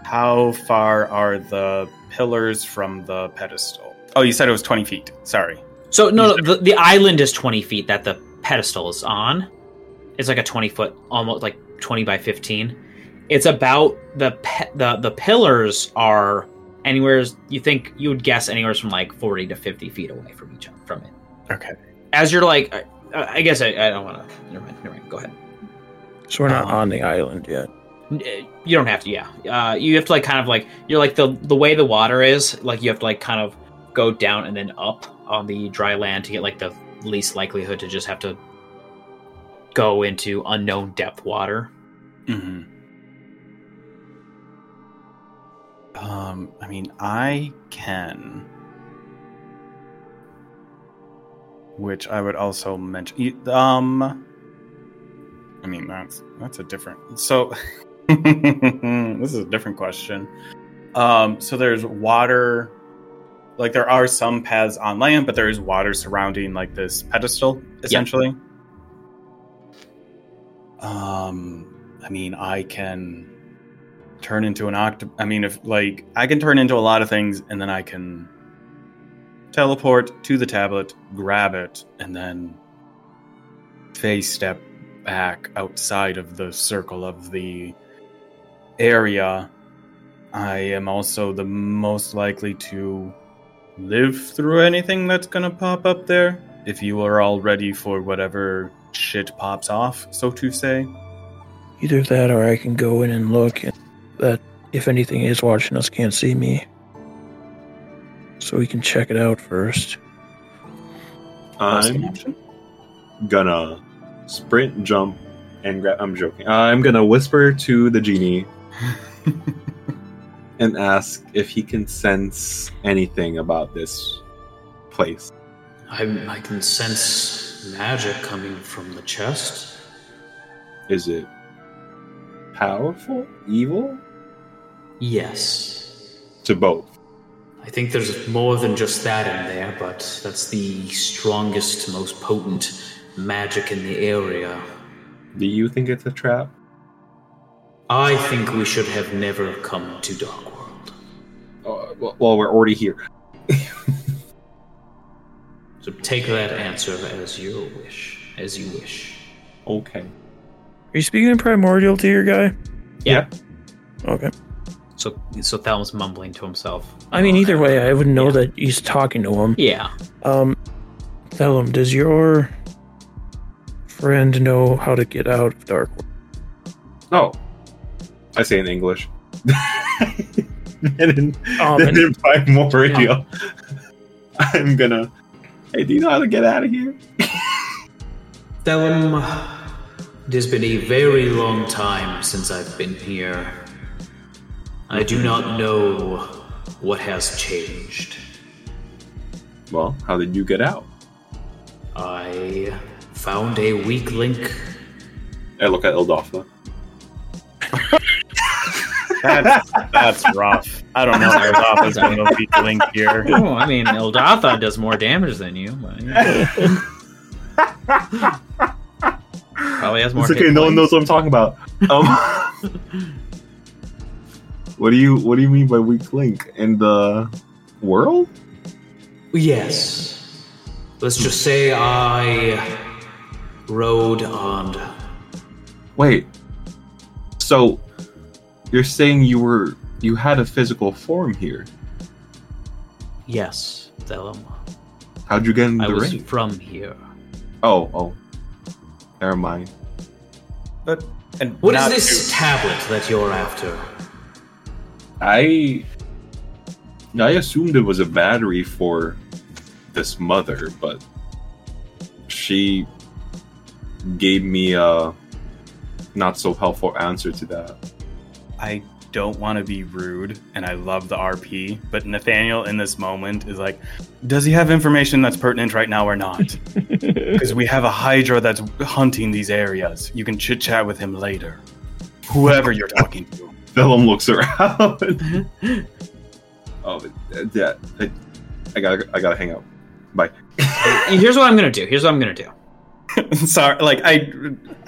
How far are the pillars from the pedestal? Oh, you said it was twenty feet. Sorry. So, no, said- the, the island is twenty feet that the pedestal is on. It's like a twenty-foot, almost like twenty by fifteen. It's about the pe- the the pillars are anywhere, you think, you would guess anywhere from like forty to fifty feet away from each other, from it. Okay. As you're like... I guess I, I don't want to. Never mind. Never mind. Go ahead. So we're not um, on the island yet. You don't have to. Yeah. Uh, you have to like kind of like you're like the the way the water is. Like you have to like kind of go down and then up on the dry land to get like the least likelihood to just have to go into unknown depth water. Mm-hmm. Um, I mean, I can, which I would also mention. Um, I mean, that's that's a different. So this is a different question. Um, so there's water, like there are some paths on land, but there is water surrounding like this pedestal, essentially. Yep. Um, I mean, I can. Turn into an octo. I mean, if like I can turn into a lot of things, and then I can teleport to the tablet, grab it, and then face step back outside of the circle of the area. I am also the most likely to live through anything that's gonna pop up there. If you are all ready for whatever shit pops off, so to say. Either that, or I can go in and look. And- that if anything is watching us, can't see me. So we can check it out first. I'm gonna sprint, jump, and grab... I'm joking. I'm gonna whisper to the genie and ask if he can sense anything about this place. I'm, I can sense magic coming from the chest. Is it powerful? Evil? Yes. To both. I think there's more than just that in there, but that's the strongest, most potent magic in the area. Do you think it's a trap? I think we should have never come to Darkworld. Oh, well, we're already here. So take that answer as your wish. As you wish. Okay. Are you speaking in primordial to your guy? Yeah. Okay. So so Thellum's mumbling to himself. I mean, either way, I would know yeah. that he's talking to him. Yeah. Um, Thellum, does your friend know how to get out of Darkwood? Oh. I say in English. and in, um, and in primordial. Yeah. I'm gonna... Hey, do you know how to get out of here? Thellum... It has been a very long time since I've been here. I do not know what has changed. Well, how did you get out? I found a weak link. I look at Eldatha. that's, that's rough. I don't know if Eldatha's been a weak link here. Oh, I mean, Eldatha does more damage than you. But... Probably has more. It's okay. No one knows what I'm talking about. Um, what do you What do you mean by weak link in the world? Yes. Let's just say I rode on. Wait. So you're saying you were you had a physical form here? Yes, Thellum. How'd you get in the I was ring? From here. Oh. Oh. Never mind. But and what is this to... tablet that you're after? I I assumed it was a battery for this mother, but she gave me a not so helpful answer to that. I don't want to be rude, and I love the R P, but Nathaniel in this moment is like, does he have information that's pertinent right now or not? Because we have a Hydra that's hunting these areas. You can chit chat with him later. Whoever you're talking to. Thellum looks around. oh, yeah. I, I gotta, I gotta hang up. Bye. Here's what I'm gonna do. Here's what I'm gonna do. sorry, like I.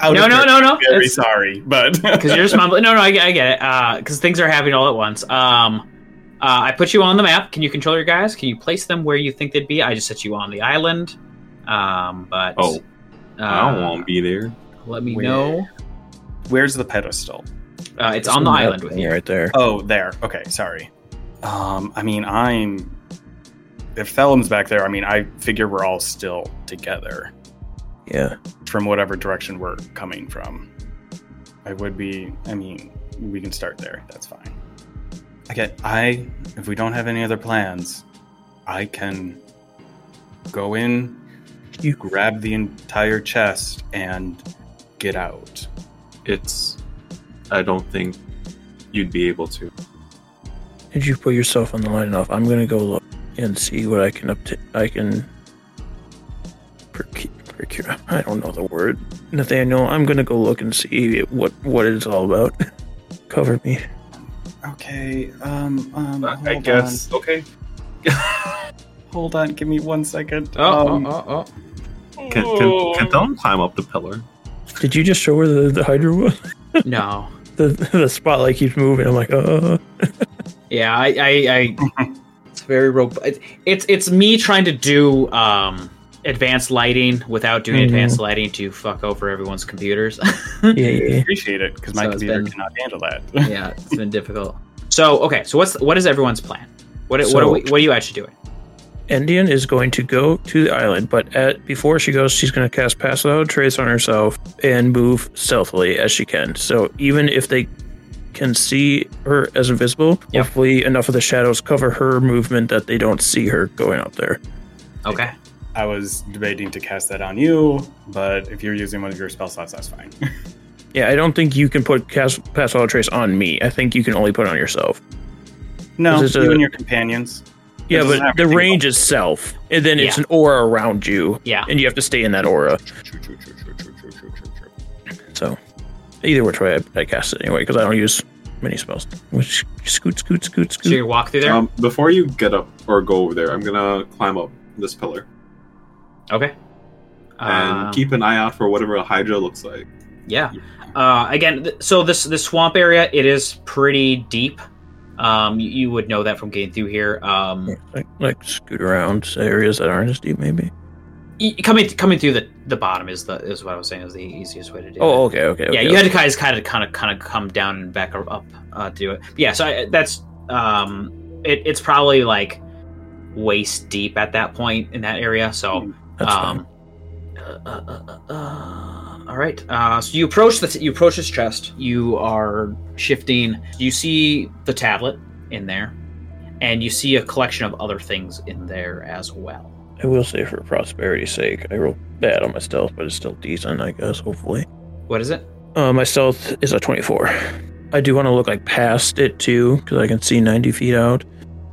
Out no, of no, no, no. Very it's, sorry, but because you're just mumbling. No, no, I, I get it. Because uh, things are happening all at once. Um, uh, I put you on the map. Can you control your guys? Can you place them where you think they'd be? I just set you on the island. Um, but oh, uh, I don't want to be there. Let me Where? know. Where's the pedestal? Uh, it's, it's on the island with you, right there. Oh, there. Okay, sorry. Um, I mean, I'm. If Thellum's back there, I mean, I figure we're all still together. Yeah. From whatever direction we're coming from. I would be, I mean, we can start there. That's fine. Again, I, if we don't have any other plans, I can go in, you grab the entire chest, and get out. It's, I don't think you'd be able to. Did you put yourself on the line enough? I'm going to go look and see what I can update. I can procure, procure. I don't know the word. Nathaniel, I'm going to go look and see what, what it's all about. Cover me. Okay, um, um, hold I guess, on. Okay. Hold on, give me one second. Oh, um, oh, oh, oh. Can, can, can Thellum climb up the pillar? Did you just show where the, the Hydra was? No. The the spotlight keeps moving. I'm like, oh. Yeah, I, I, I it's very robust. It's, it's me trying to do, um, advanced lighting without doing mm-hmm. advanced lighting to fuck over everyone's computers. yeah, yeah. I appreciate it, because my so computer been, cannot handle that. Yeah, it's been difficult. So, okay, so what's what is everyone's plan? What so, what are we, what are you actually doing? Endien is going to go to the island, but at before she goes, she's going to cast Pass Without Trace on herself and move stealthily as she can. So even if they can see her as invisible, yep. hopefully enough of the shadows cover her movement that they don't see her going up there. Okay. I was debating to cast that on you, but if you're using one of your spell slots, that's fine. Yeah, I don't think you can put cast Pass Without Trace on me. I think you can only put it on yourself. No, you a, and your companions. Yeah, but the range is self, and then it's yeah. an aura around you. Yeah, and you have to stay in that aura. True, true, true, true, true, true, true, true. So, either which way, I, I cast it anyway because I don't use many spells. Which scoot, scoot, scoot, scoot. So you walk through there. Um, before you get up or go over there, I'm gonna climb up this pillar. Okay. And um, keep an eye out for whatever a Hydra looks like. Yeah. Uh, again, th- so this this swamp area, it is pretty deep. Um, you, you would know that from getting through here. Um, like, like scoot around areas that aren't as deep, maybe. Coming coming through the, the bottom is the is what I was saying is the easiest way to do. Oh, it. okay, okay. Yeah, okay, you okay. had to kind of kind of kind of kind of come down and back up uh, to it. Yeah, so I, that's um, it, it's probably like waist deep at that point in that area. So that's um, uh, uh, uh, uh, all right. Uh, so you approach the you approach this chest. You are shifting. You see the tablet in there, and you see a collection of other things in there as well. I will say, for prosperity's sake, I rolled bad on my stealth, but it's still decent, I guess. Hopefully. What is it? Uh, my stealth is a twenty-four. I do want to look like past it too, because I can see ninety feet out.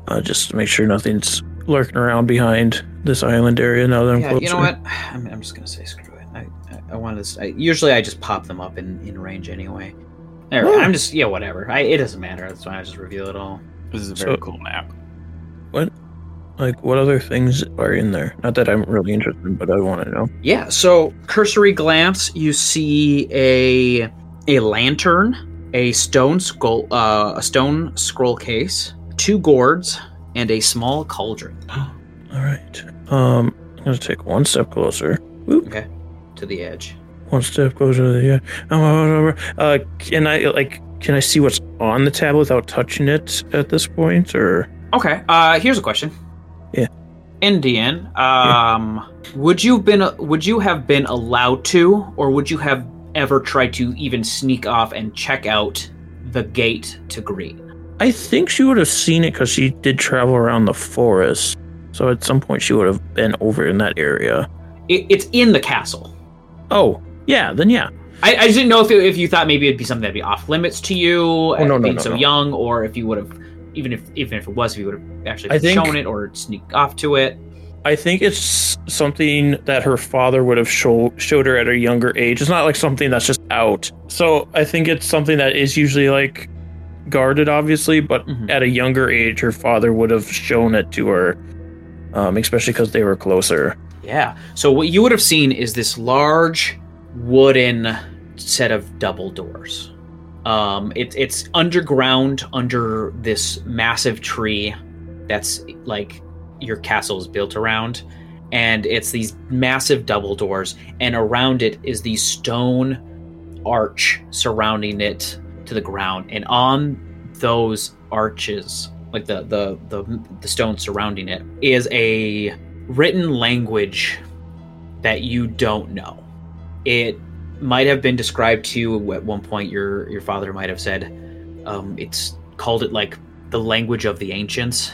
Uh, just to make sure nothing's lurking around behind this island area. Now that I'm yeah, closer. You know what? I'm, I'm just gonna say screw it. I I, I wanted to. I, usually I just pop them up in, in range anyway. There, oh. I'm just yeah whatever. I, it doesn't matter. That's why I just reveal it all. This is a very so, cool map. What? Like what other things are in there? Not that I'm really interested, but I want to know. Yeah. So cursory glance, you see a a lantern, a stone scroll, uh, a stone scroll case, two gourds, and a small cauldron. All right. Um, I'm going to take one step closer. Oop. Okay. To the edge. One step closer to the edge. Um, uh, can I, like, can I see what's on the tablet without touching it at this point, or? Okay. Uh, here's a question. Yeah. Endien, um, yeah. would you have been, would you have been allowed to, or would you have ever tried to even sneak off and check out the gate to Green? I think she would have seen it because she did travel around the forest. So at some point she would have been over in that area. It, it's in the castle. Oh, yeah, then yeah. I, I just didn't know if it, if you thought maybe it'd be something that'd be off limits to you oh, no, no, being no, so no. young, or if you would have, even if even if it was, if you would have actually I think, shown it or sneaked off to it. I think it's something that her father would have show, showed her at a younger age. It's not like something that's just out. So I think it's something that is usually like guarded, obviously, but mm-hmm. at a younger age, her father would have shown it to her. Um, especially because they were closer. Yeah. So what you would have seen is this large wooden set of double doors. Um, it, it's underground under this massive tree that's like your castle is built around. And it's these massive double doors. And around it is the stone arch surrounding it to the ground. And on those arches, like the, the the the stone surrounding it, is a written language that you don't know. It might have been described to you at one point. Your your father might have said, um, it's called it like the language of the ancients,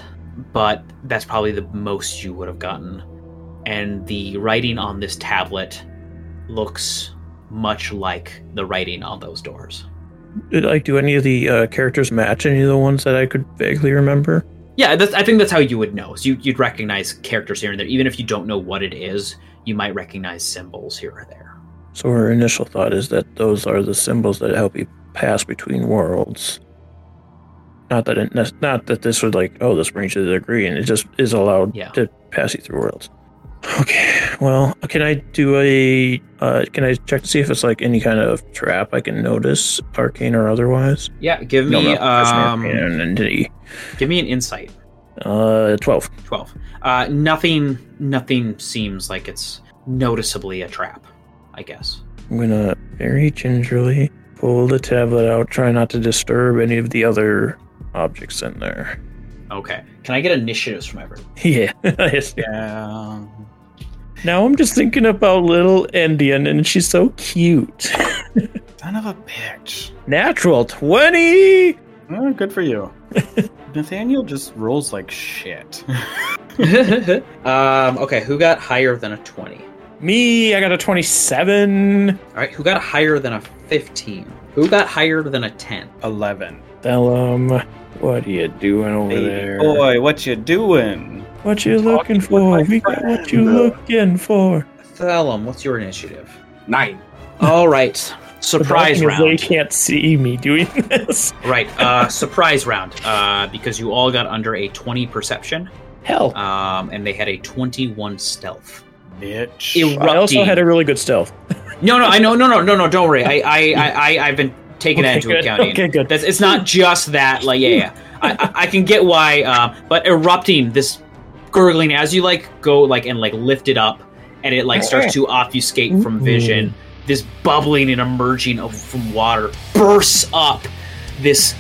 but that's probably the most you would have gotten. And the writing on this tablet looks much like the writing on those doors. Did like do any of the uh, characters match any of the ones that I could vaguely remember? Yeah, that's, I think that's how you would know. So you, you'd recognize characters here and there, even if you don't know what it is. You might recognize symbols here or there. So her initial thought is that those are the symbols that help you pass between worlds. Not that it, not that this would like, oh, this brings you to the degree, and it just is allowed yeah. to pass you through worlds. Okay, well, can I do a, uh, can I check to see if it's like any kind of trap I can notice, arcane or otherwise? Yeah, give me, no, no, um, give me an insight. Uh, twelve. Twelve. Uh, nothing, nothing seems like it's noticeably a trap, I guess. I'm gonna very gingerly pull the tablet out, try not to disturb any of the other objects in there. Okay. Can I get initiatives from everyone? Yeah. Yeah. Now I'm just thinking about little Endien, and she's so cute. Son of a bitch. Natural twenty! Oh, good for you. Nathaniel just rolls like shit. um, okay, who got higher than a twenty? Me, I got a twenty-seven. All right, who got higher than a fifteen? Who got higher than a ten? eleven. Thellum, what are you doing over hey, there? Boy, what you doing? What you I'm looking for? We got what you looking for. Thellum, what's your initiative? Nine. All right. Surprise round. They can't see me doing this. Right. Uh, surprise round. Uh, because you all got under a twenty perception. Hell. Um, and they had a twenty-one stealth. Bitch. Erupting. I also had a really good stealth. No, no, I know, no, no, no, no. Don't worry. I, I, I, I I've been taking okay, that into good. account. Okay, Ian. Good. That's, it's not just that. Like, yeah, yeah. I, I, I can get why. Uh, but erupting, this gurgling as you like go like and like lift it up, and it like starts to obfuscate Ooh. from vision. This bubbling and emerging of, from water bursts up this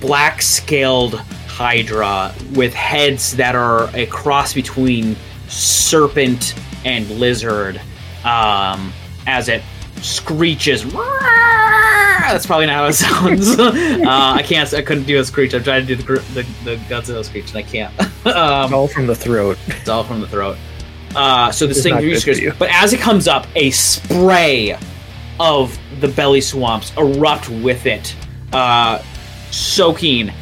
black-scaled hydra with heads that are a cross between serpent and lizard um, as it screeches. That's probably not how it sounds. uh, I can't. I couldn't do a screech. I'm trying to do the the, the Godzilla screech, and I can't. um, it's all from the throat. It's all from the throat. Uh, so this thing, goes, but as it comes up, a spray of the belly swamps erupt with it, uh, soaking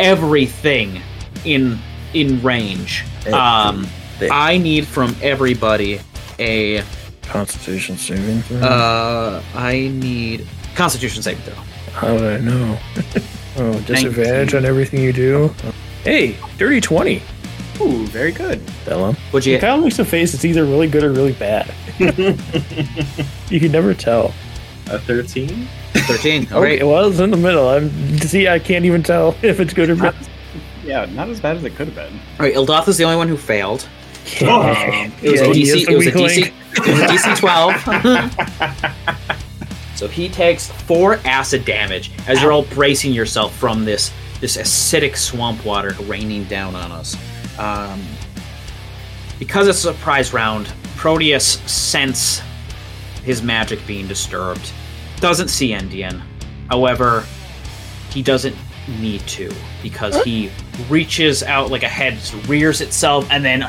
everything in in range. Um, I need from everybody a Constitution saving throw. Uh, I need Constitution saving throw. How would I know? Oh, disadvantage nineteen on everything you do. Hey, dirty twenty. Ooh, very good. Bella. What'd you get? It kind of makes a face that's either really good or really bad. You can never tell. A thirteen? thirteen, all right. Okay, well, it's in the middle. I'm See, I can't even tell if it's good or bad. Yeah, not as bad as it could have been. All right, Eldatha's the only one who failed. Yeah. Um, it was yeah, a D C, it was a D C, it was a D C twelve. So he takes four acid damage as Ow. you're all bracing yourself from this, this acidic swamp water raining down on us. Um, because it's a surprise round, Proteus senses his magic being disturbed. Doesn't see Endien. However, he doesn't need to, because he reaches out like a head, rears itself, and then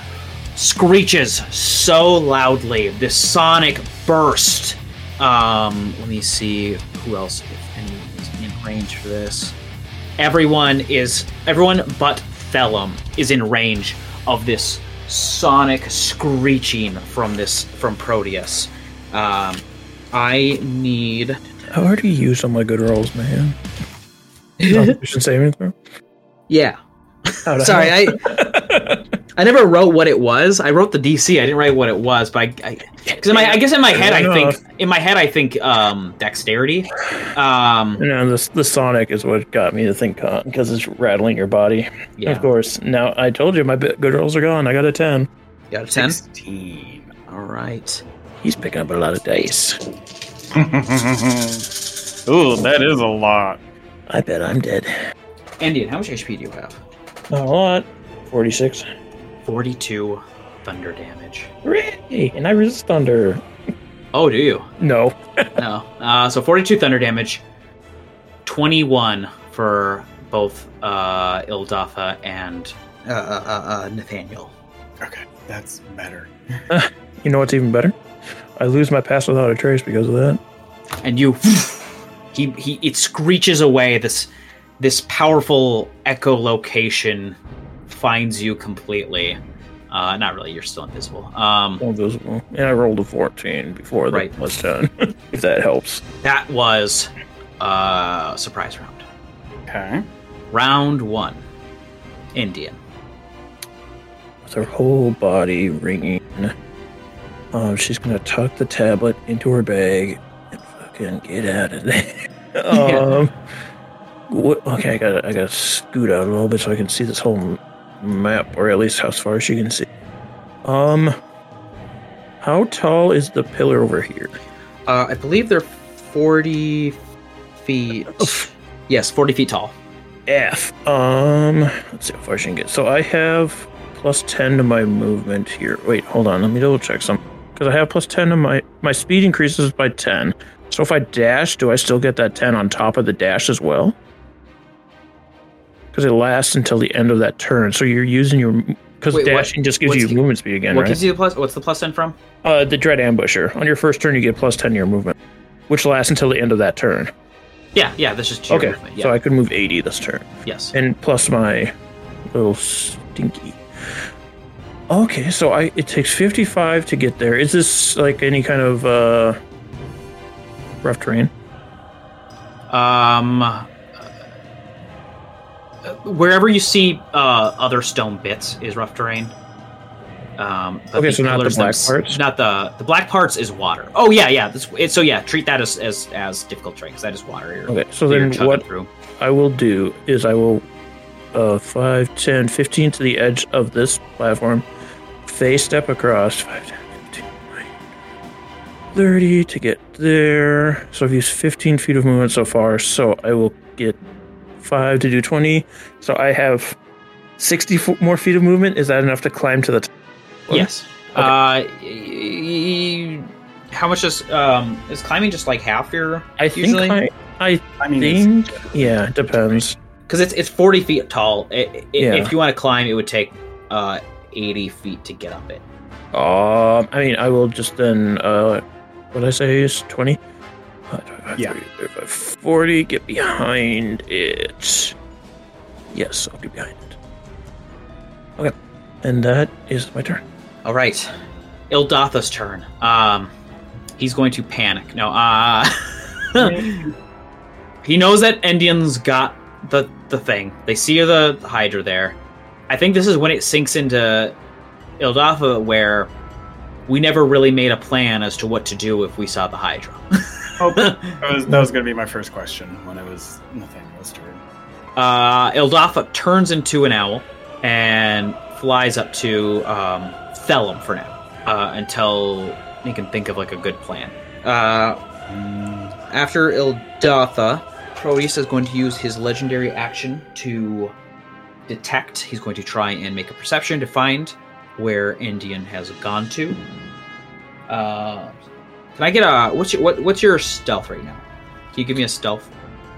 screeches so loudly. This sonic burst. Um, let me see who else if any is in range for this. Everyone is, everyone but Thellum is in range of this sonic screeching from this from Proteus. Um, I need. How hard do you use all my good rolls, man? Constitution saving throw. Yeah. Sorry, I I never wrote what it was. I wrote the D C. I didn't write what it was, but I because I, I guess in my head I, I think in my head I think um, dexterity. Um, you know, the the sonic is what got me to think con because it's rattling your body. Yeah. Of course. Now I told you my good rolls are gone. I got a ten. You got a ten. Sixteen. All right. He's picking up a lot of dice. Ooh, that is a lot. I bet I'm dead. Endien, how much H P do you have? Not a lot. forty-six. forty-two thunder damage. Hooray! And I resist thunder. Oh, do you? No. No. Uh, so forty-two thunder damage, twenty-one for both uh, Eldatha and uh, uh, uh, Nathaniel. Okay, that's better. You know what's even better? I lose my pass without a trace because of that. And you, he he, it screeches away. This this powerful echolocation finds you completely. Uh, not really. You're still invisible. Um, invisible. Yeah, I rolled a fourteen before that right. was done. If that helps. That was uh, surprise round. Okay. Round one. Endien. With her whole body ringing, um, she's gonna tuck the tablet into her bag and fucking get out of there. um. What, okay, I gotta I gotta scoot out a little bit so I can see this whole map, or at least how far she can see. Um, how tall is the pillar over here? Uh, I believe they're forty feet. Oof. Yes, forty feet tall. F. Um, let's see how far she can get. So I have plus ten to my movement here. Wait, hold on. Let me double check something. Because I have plus ten to my... My speed increases by ten. So if I dash, do I still get that ten on top of the dash as well? Because it lasts until the end of that turn. So you're using your... Because dashing what, just gives you the, movement speed again, what right? Gives you the plus, what's the plus ten from? Uh, the Dread Ambusher. On your first turn, you get plus ten to your movement, which lasts until the end of that turn. Yeah, yeah, this is... Okay, yeah. So I could move eighty this turn. Yes. And plus my little stinky... Okay, so I it takes fifty-five to get there. Is this like any kind of uh, rough terrain? Um, wherever you see uh, other stone bits is rough terrain. Um, okay, so not the black parts. Not the the black parts is water. Oh yeah, yeah. This, it, so yeah, treat that as as, as difficult terrain because that is water. Okay, so then what through. I will do is I will uh, five, ten, fifteen to the edge of this platform. Face step across five, ten, fifteen, thirty to get there. So I've used fifteen feet of movement so far, so I will get five to do twenty. So I have sixty more feet of movement. Is that enough to climb to the top? Yes. Okay. Uh, y- how much is um is climbing just like half your I think usually? I, I, I mean, think yeah, it depends. Because it's it's forty feet tall. It, it, yeah. If you want to climb, it would take uh, eighty feet to get up it. Um, I mean, I will just then, uh, what did I say, is twenty? Yeah. forty, get behind it. Yes, I'll get behind it. Okay. And that is my turn. All right. Eldatha's turn. Um, he's going to panic. No, uh... he knows that Endien's got the the thing. They see the Hydra there. I think this is when it sinks into Eldatha, where we never really made a plan as to what to do if we saw the Hydra. Oh, that was, that was going to be my first question when it was Nathaniel's turn. Uh, Eldatha turns into an owl and flies up to um, Thellum for now uh, until he can think of like a good plan. Uh, after Eldatha, Proteus is going to use his legendary action to detect. He's going to try and make a perception to find where Endien has gone to. Uh, can I get a... What's your, what, what's your stealth right now? Can you give me a stealth?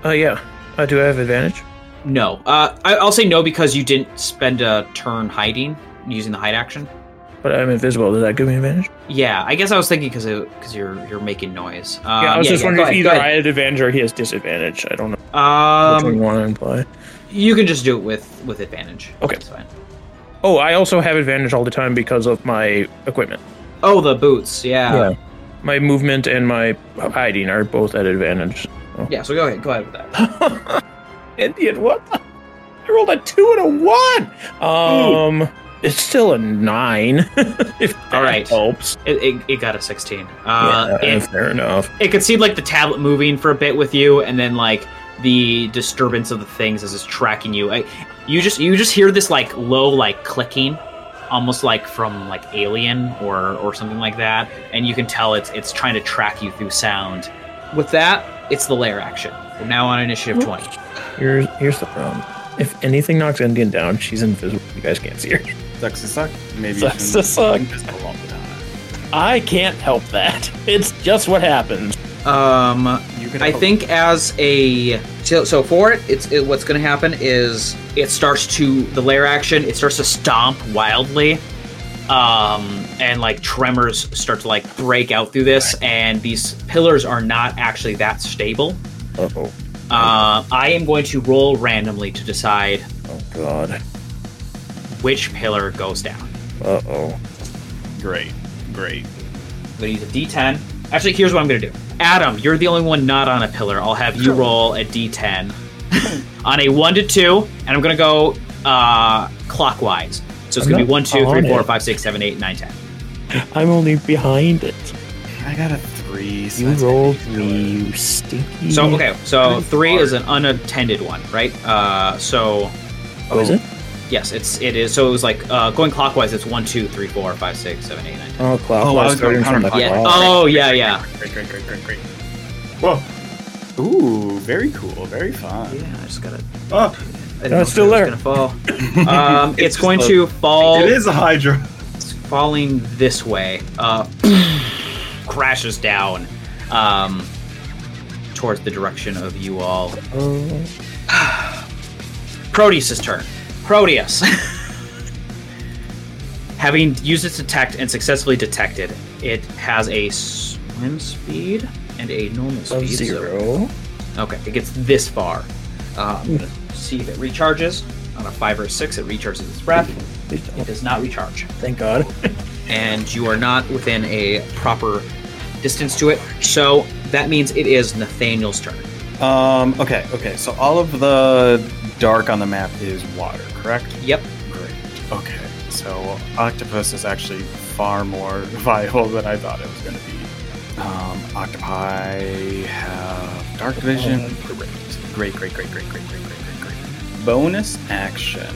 Oh, uh, yeah. Uh, do I have advantage? No. Uh, I, I'll say no because you didn't spend a turn hiding, using the hide action. But I'm invisible. Does that give me advantage? Yeah, I guess I was thinking because because you're you're making noise. Um, yeah, I was yeah, just yeah, wondering if either I had advantage or he has disadvantage. I don't know um, which one you want to imply. You can just do it with, with advantage. Okay. That's fine. Oh, I also have advantage all the time because of my equipment. Oh, the boots, yeah. yeah. My movement and my hiding are both at advantage. So. Yeah, so go ahead. Go ahead with that. Indian, what? The? I rolled a two and a one! Um... Ooh. It's still a nine, if that All right. helps. It, it, it got a sixteen. Uh, yeah, it, fair enough. It could seem like the tablet moving for a bit with you, and then, like, the disturbance of the things as it's tracking you. I, you just you just hear this, like, low, like, clicking, almost like from, like, Alien or, or something like that, and you can tell it's it's trying to track you through sound. With that, it's the lair action. We're now on initiative twenty. Here's, here's the problem. If anything knocks Endien down, she's invisible. You guys can't see her. Sucks to suck. Maybe you should be invisible longer. I can't help that. It's just what happens. Um, I hope. think as a so, so for it, it's it, what's going to happen is it starts to the lair action. It starts to stomp wildly, um, and like tremors start to like break out through this, and these pillars are not actually that stable. Uh-oh. Uh, I am going to roll randomly to decide. Oh God. Which pillar goes down? Uh oh. Great, great. I'm gonna use a D ten. Actually, here's what I'm gonna do. Adam, you're the only one not on a pillar. I'll have you roll a D ten on a one to two, and I'm gonna go uh, clockwise. So it's I'm gonna be one, two, three, four, it. five, six, seven, eight, nine, ten. I'm only behind it. I got a three. So you rolled me, you stinky. So okay, so three is an unattended one, right? Uh, so. Oh, is it? Yes, it's it is. So it was like uh, going clockwise. It's one, two, three, four, five, six, seven, eight, nine. Ten. Oh, clockwise! Oh, counterclockwise. Yeah. Oh, great, yeah, yeah. Great, great, great, great, great. Whoa! Ooh, very cool, very fun. Yeah, I just gotta. Oh, I didn't no, know it's still there. It's gonna fall. Um, it's, it's going low. to fall. It is a Hydra. It's falling this way. Uh, crashes down, um, towards the direction of you all. Proteus's turn. Proteus, having used its detect and successfully detected, it has a swim speed and a normal speed. Of zero. So, okay, it gets this far. Uh, I'm gonna see if it recharges. On a five or a six, it recharges its breath. It does not recharge. Thank God. And you are not within a proper distance to it, so that means it is Nathaniel's turn. Um. Okay. Okay. So all of the dark on the map is water, correct? Yep. Great. Okay. So octopus is actually far more viable than I thought it was going to be. Um. Octopi have dark vision. Great. Great. Great. Great. Great. Great. Great. Great. Great. Bonus action.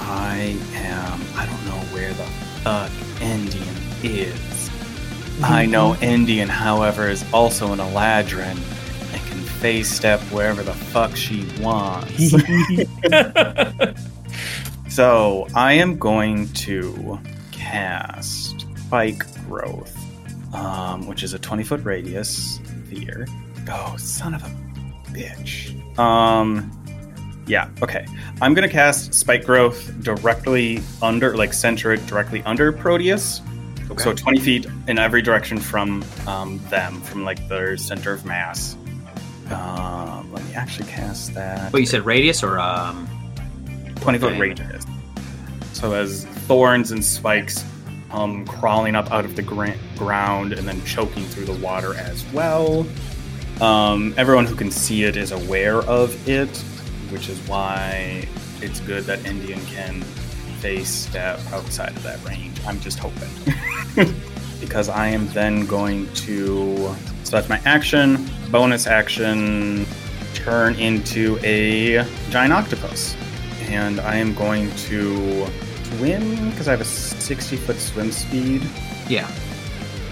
I am. I don't know where the fuck Endien is. Mm-hmm. I know Endien, however, is also an Eladrin. Face step wherever the fuck she wants. So I am going to cast Spike Growth, um, which is a twenty foot radius sphere. Oh, son of a bitch. Um, yeah, okay. I'm going to cast Spike Growth directly under, like center it directly under Proteus. Okay. So twenty feet in every direction from um, them, from like their center of mass. Um, let me actually cast that. Wait, you said radius or um, twenty foot radius? So as thorns and spikes um, crawling up out of the gr- ground and then choking through the water as well. Um, everyone who can see it is aware of it, which is why it's good that Endien can face step outside of that range. I'm just hoping. Because I am then going to. So that's my action. Bonus action turn into a giant octopus, and I am going to swim because I have a sixty foot swim speed. Yeah.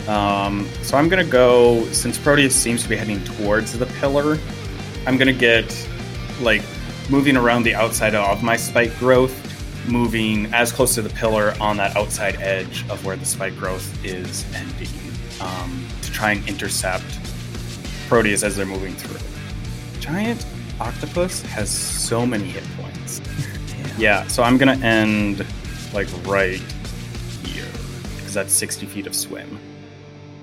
Um. So I'm gonna go, since Proteus seems to be heading towards the pillar, I'm gonna get like moving around the outside of my spike growth, moving as close to the pillar on that outside edge of where the spike growth is ending, um, to try and intercept Proteus as they're moving through. Giant octopus has so many hit points. Yeah, so I'm gonna end like right here because that's sixty feet of swim.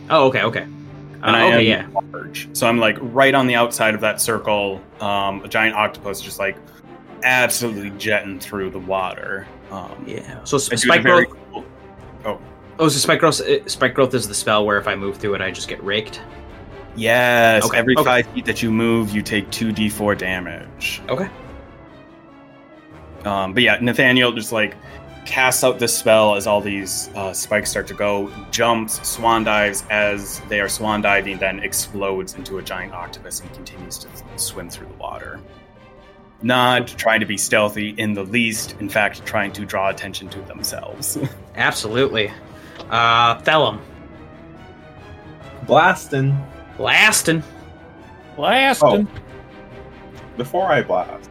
Oh, okay, okay. Uh, and I okay, am yeah. large, so I'm like right on the outside of that circle. Um, a giant octopus just like absolutely jetting through the water. Um, yeah. So sp- spike growth. Cool... Oh. Oh, so spike growth. Spike growth is the spell where if I move through it, I just get raked. Yes, okay. every okay. five feet that you move, you take two d four damage. Okay. Um, but yeah, Nathaniel just like casts out this spell as all these uh, spikes start to go, jumps, swan dives as they are swan diving, then explodes into a giant octopus and continues to swim through the water. Not trying to be stealthy in the least, in fact, trying to draw attention to themselves. Absolutely. Uh, Thellum. Blastin'. Blastin'. Blastin'. Oh. Before I blast,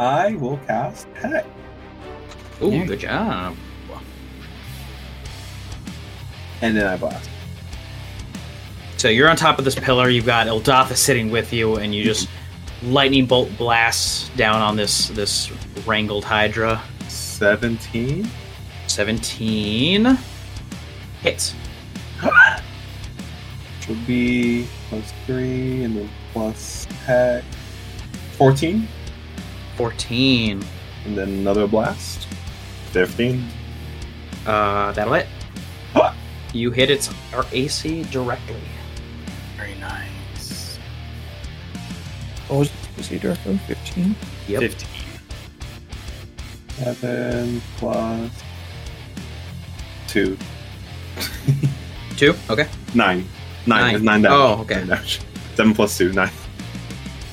I will cast Pet. Ooh, yeah. Good job. and then I boss. So you're on top of this pillar, you've got Eldatha sitting with you, and you just lightning bolt blasts down on this this wrangled hydra. seventeen? seventeen. Hits. Which would be plus three and then plus heck. fourteen? fourteen. And then another blast. fifteen. Uh, that'll hit. Huh? You hit its or A C directly. Very nice. What was the A C directly? fifteen? Yep. fifteen. seven plus two. two? Okay. nine. nine. nine. nine damage. Oh, okay. Nine damage. seven plus two, nine.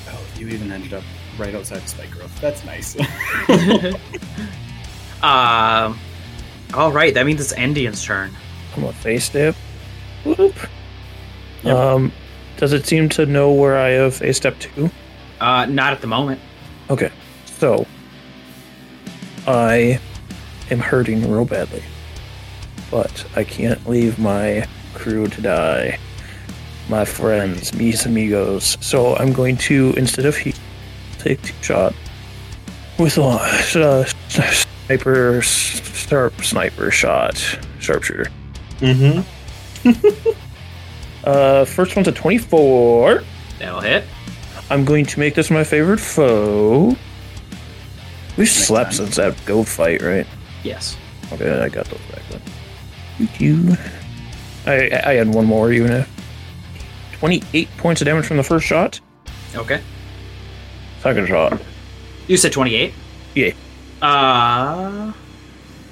Oh, you even ended up right outside Spike Growth. That's nice. uh, all right, that means it's Endien's turn. I'm gonna face step. Whoop. Yep. Um, does it seem to know where I have face step to? Uh, not at the moment. Okay, so I am hurting real badly, but I can't leave my crew to die. My friends, mis amigos. So I'm going to, instead of heat, take two shot with a uh, sniper, sharp sniper shot, sharpshooter. Mm-hmm. uh, first one's a twenty-four. That'll hit. I'm going to make this my favorite foe. We've slept since that go fight, right? Yes. Okay, I got those back then. Thank you. I I had one more unit. twenty-eight points of damage from the first shot. Okay. Second shot. You said twenty-eight? Yeah. Uh...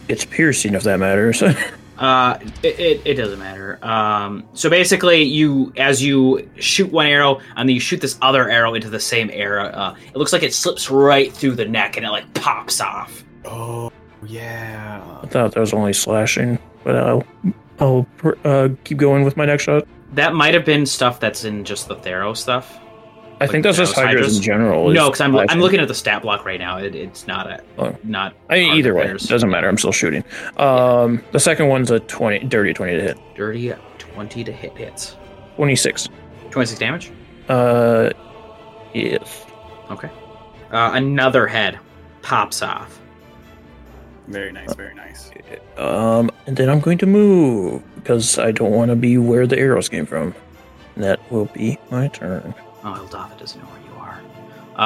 It's piercing, if that matters. uh, it, it, it doesn't matter. Um, so basically, you as you shoot one arrow, and then you shoot this other arrow into the same arrow, uh, it looks like it slips right through the neck, and it, like, pops off. Oh, yeah. I thought that was only slashing, but I'll, I'll uh, keep going with my next shot. That might have been stuff that's in just the Thero stuff. I like think that's just hydras, hydras in general. No, because I'm flashing. I'm looking at the stat block right now. It, it's not a oh. not. I mean, either way, it doesn't matter. I'm still shooting. Um, the second one's a twenty, dirty twenty to hit. Dirty twenty to hit hits. Twenty-six. Twenty-six damage. Uh, yes. Okay. Uh, another head pops off. Very nice. Very nice. Um, and then I'm going to move because I don't want to be where the arrows came from. And that will be my turn. Oh, Eldatha doesn't know where you are.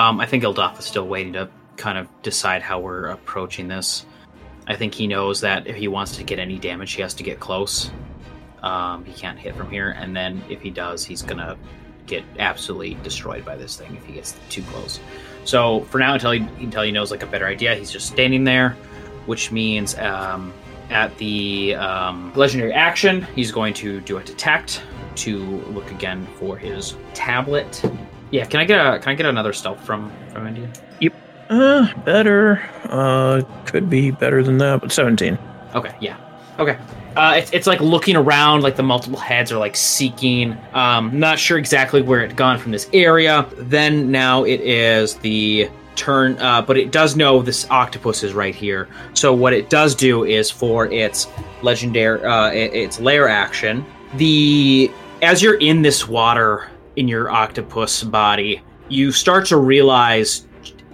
Um, I think Eldatha's still waiting to kind of decide how we're approaching this. I think he knows that if he wants to get any damage, he has to get close. Um, he can't hit from here, and then if he does, he's going to get absolutely destroyed by this thing if he gets too close. So for now, until he, until he knows like a better idea, he's just standing there, which means um, at the um, legendary action, he's going to do a detect to look again for his tablet. Yeah, can I get a can I get another stealth from from Endien? Yep. Uh, better. Uh, could be better than that, but seventeen. Okay. Yeah. Okay. Uh, it's it's like looking around, like the multiple heads are like seeking. Um, not sure exactly where it gone from this area. Then now it is the turn, uh, but it does know this octopus is right here. So what it does do is for its legendary, uh, its lair action, the As you're in this water, in your octopus body, you start to realize,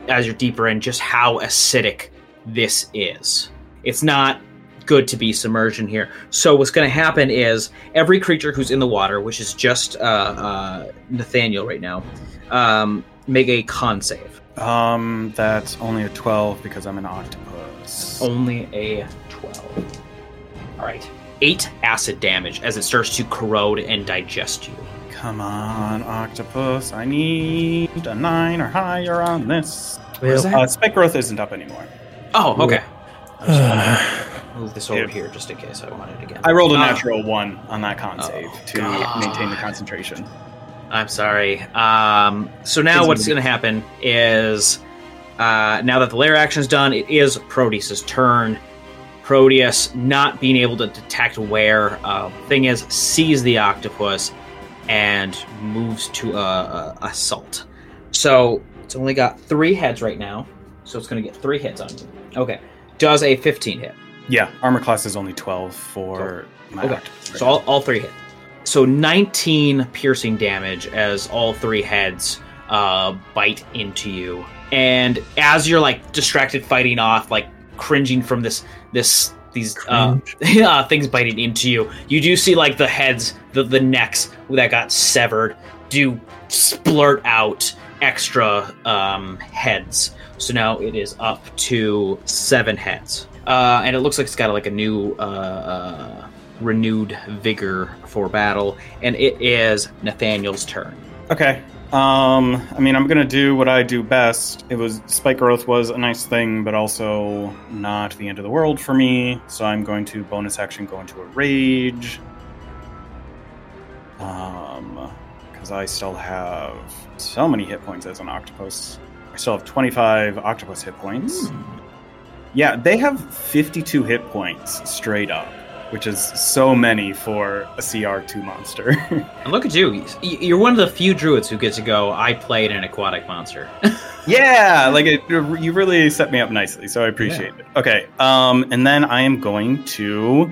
as you're deeper in, just how acidic this is. It's not good to be submerged in here. So what's going to happen is every creature who's in the water, which is just uh, uh, Nathaniel right now, um, make a con save. Um, that's only a twelve because I'm an octopus. Only a twelve. All right. Eight acid damage as it starts to corrode and digest you. Come on, octopus. I need a nine or higher on this. Well, uh, Spike Growth isn't up anymore. Oh, okay. Move this over yeah. here just in case I want it again. I rolled a natural uh, one on that con save oh, to God. maintain the concentration. I'm sorry. Um, so now it's what's going to happen is uh, now that the lair action's done, it is Proteus's turn. Proteus, not being able to detect where uh, thing is, sees the octopus and moves to uh, uh, assault. So it's only got three heads right now, so it's going to get three hits on you. Okay. Does a fifteen hit? Yeah, armor class is only twelve for oh. my okay. active. So all, all three hit. So nineteen piercing damage as all three heads uh, bite into you. And as you're like distracted, fighting off, like cringing from this, this, these uh, uh, things biting into you, you do see like the heads, the, the necks that got severed do splurt out extra um, heads. So now it is up to seven heads. Uh, and it looks like it's got like a new... Uh, renewed vigor for battle, and it is Nathaniel's turn. Okay. Um, I mean, I'm going to do what I do best. It was Spike Growth was a nice thing, but also not the end of the world for me, so I'm going to bonus action go into a rage. Um, because I still have so many hit points as an octopus. I still have twenty-five octopus hit points. Mm. Yeah, they have fifty-two hit points straight up, which is so many for a C R two monster. And look at you. You're one of the few druids who get to go, I played an aquatic monster. Yeah, like it, you really set me up nicely, so I appreciate yeah. it. Okay, um, and then I am going to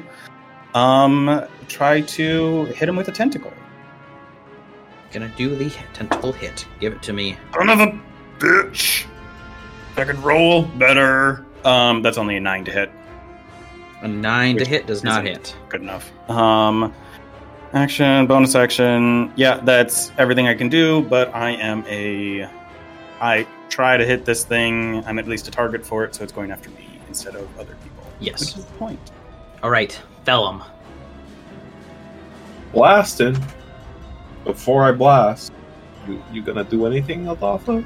um, try to hit him with a tentacle. Gonna do the tentacle hit. Give it to me. Son of a bitch! I could roll better. Um, that's only a nine to hit. A nine to hit does not hit. Good enough. Um, action, bonus action. Yeah, that's everything I can do, but I am a... I try to hit this thing. I'm at least a target for it, so it's going after me instead of other people. Yes. Which is the point. All right, Thellum. Blasted. Before I blast, you, you gonna do anything, Eldatha?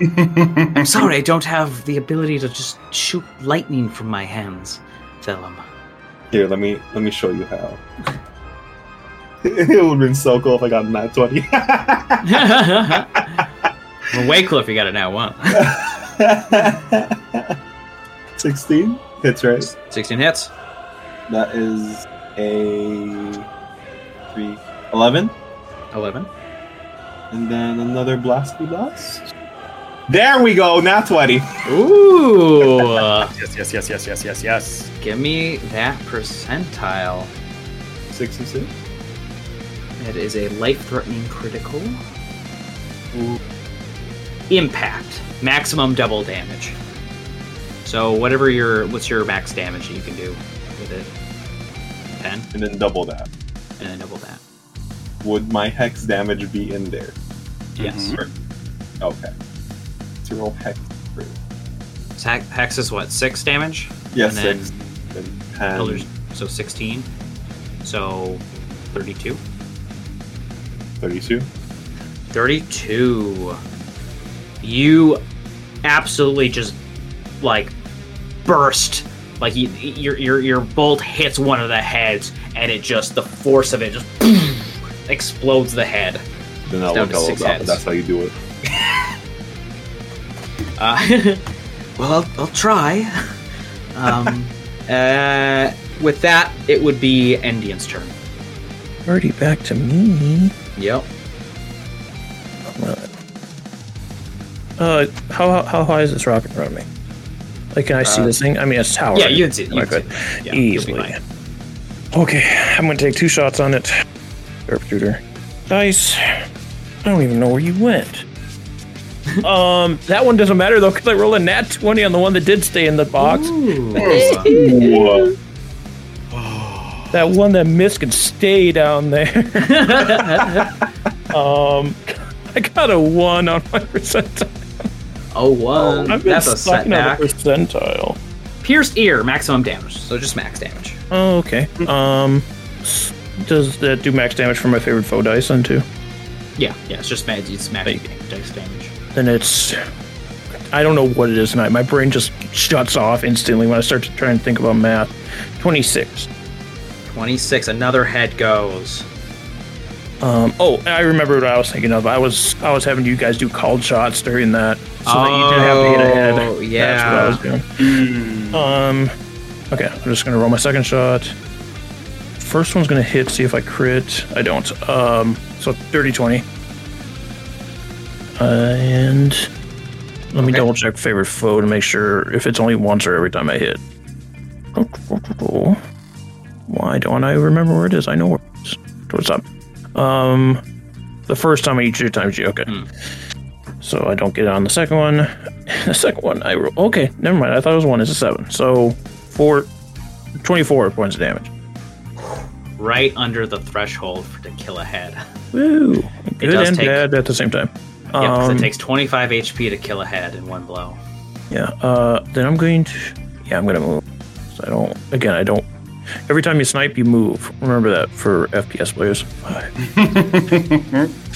I'm sorry, I don't have the ability to just shoot lightning from my hands, Thellum. Here, let me let me show you how. It would have been so cool if I got a nat twenty. Well, way cool if you got a nat one. sixteen hits, right? sixteen hits. That is a three, eleven. eleven. And then another blasty blast. There we go, nat twenty. Ooh. yes, yes, yes, yes, yes, yes, yes. Give me that percentile. sixty-six. It is a life-threatening critical. Ooh. Impact. Maximum double damage. So whatever your, what's your max damage that you can do with it? ten? And then double that. And then double that. Would my hex damage be in there? Yes. Mm-hmm. Okay. To roll hex three. So hex is what, six damage? Yes, and six. Then and so sixteen. So thirty-two. thirty-two. thirty-two. You absolutely just like burst. Like you, your your your bolt hits one of the heads, and it just the force of it just boom, explodes the head. Then that down to six up, heads. That's how you do it. Uh, well, I'll, I'll try. Um, uh, with that, it would be Endien's turn. Already back to me. Yep. Come on. Uh, how how high is this rocket in front of me? Like, can I uh, see this thing? I mean, it's tower. Yeah, you can see it. You can see it. Yeah, easily. Okay, I'm gonna take two shots on it. Sharpshooter. Dice. I don't even know where you went. um, that one doesn't matter though, because I rolled a nat twenty on the one that did stay in the box. That one that missed could stay down there. um, I got a one on my percentile. Oh, one. I've been That's a setback. On the percentile. Pierced ear, maximum damage. So just max damage. Oh, okay. Um, does that do max damage for my favorite foe dice on two? Yeah, yeah, it's just mad. It's mad dex damage. Then it's... I don't know what it is tonight. My brain just shuts off instantly when I start to try and think about math. twenty-six. twenty-six. Another head goes. Um. Oh, I remember what I was thinking of. I was I was having you guys do called shots during that, so oh, that you didn't have to hit a head. Oh, yeah. That's what I was doing. Mm. Um. Okay, I'm just going to roll my second shot. First one's going to hit, see if I crit. I don't. Um, so thirty twenty. Uh, and let okay. me double check favorite foe to make sure if it's only once or every time I hit. Why don't I remember where it is? I know where it is. What's up? Um, the first time I eat two times G. Okay. Mm. So I don't get it on the second one. The second one, I roll. Okay, never mind. I thought it was one. It's a seven. So four, twenty-four points of damage. Right under the threshold for to kill a head. Woo. It Good does and take, bad at the same time. Yeah, because um, it takes twenty-five H P to kill a head in one blow. Yeah. Uh, then I'm going to... Yeah, I'm going to move. So I don't... Again, I don't... Every time you snipe, you move. Remember that for F P S players.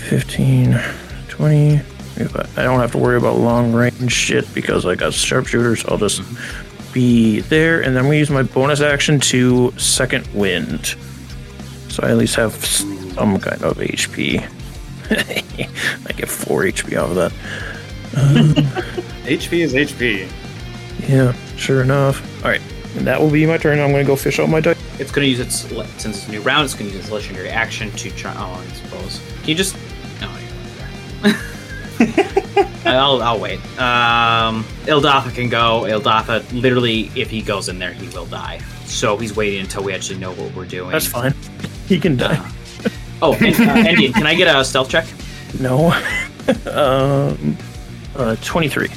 fifteen, twenty... I don't have to worry about long range shit because I got sharpshooters. I'll just be there, and then I'm going to use my bonus action to second wind. So I at least have some kind of H P. I get four H P off of that. Um, H P is H P. Yeah, sure enough. All right, and that will be my turn. I'm going to go fish out my dice. It's going to use its, since it's a new round, it's going to use its legendary action to try. Oh, I suppose. Can you just... No, you're right there. I'll, I'll wait. Um, Eldatha can go. Eldatha, literally, if he goes in there, he will die. So he's waiting until we actually know what we're doing. That's fine. He can die. Uh, oh, and, uh, Endien, can I get a stealth check? No. um, uh, twenty-three.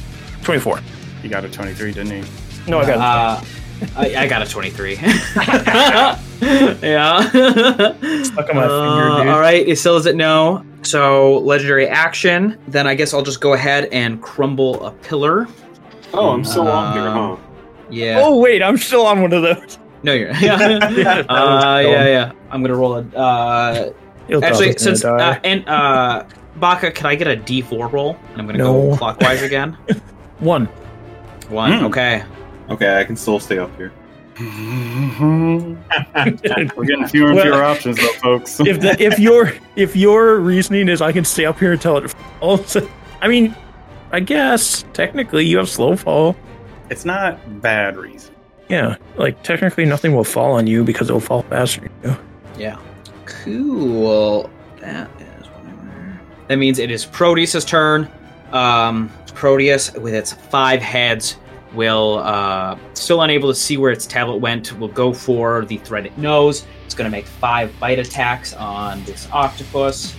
twenty-four. He got a twenty-three, didn't he? No, I got a twenty-three. Uh, I, I got a twenty-three. Yeah. Stuck on my uh, finger, dude. All right, it still doesn't know. So, legendary action. Then I guess I'll just go ahead and crumble a pillar. Oh, I'm still uh, on here, huh? Yeah. Oh, wait, I'm still on one of those. No, you're not. Yeah, yeah, uh, yeah, yeah. I'm going to roll a... Uh, actually, since... Uh, and uh, Baka, can I get a D four roll? And I'm going to no. go clockwise again. One. One, mm. okay. Okay, I can still stay up here. We're getting fewer and fewer well, options, though, folks. if the, if your if your reasoning is I can stay up here until it falls, I mean, I guess technically you have slow fall. It's not bad reason. Yeah, like technically nothing will fall on you because it'll fall faster than you. Yeah. Cool. That is whatever. That means it is Proteus' turn. Um, Proteus with its five heads. Will, uh, still unable to see where its tablet went, will go for the threat it knows. It's going to make five bite attacks on this octopus.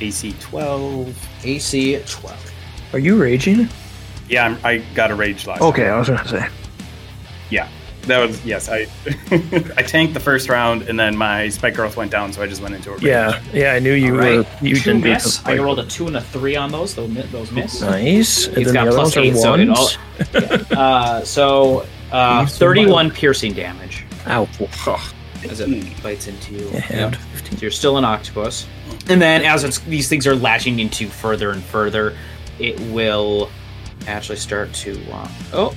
A C twelve. A C twelve. Are you raging? Yeah, I'm, I got a rage last Okay, time. I was going to say. Yeah, that was, yes, I I tanked the first round, and then my spike growth went down, so I just went into a rage. Yeah, yeah, I knew you right. were, you two didn't miss. I rolled a two and a three on those, those miss. Nice. He's got plus eight, so it all... Yeah. Uh, so, uh, thirty-one piercing damage. Ow. As it bites into you. Yeah. Yep. So you're still an octopus. And then as it's, these things are lashing into further and further, it will actually start to... Uh, oh.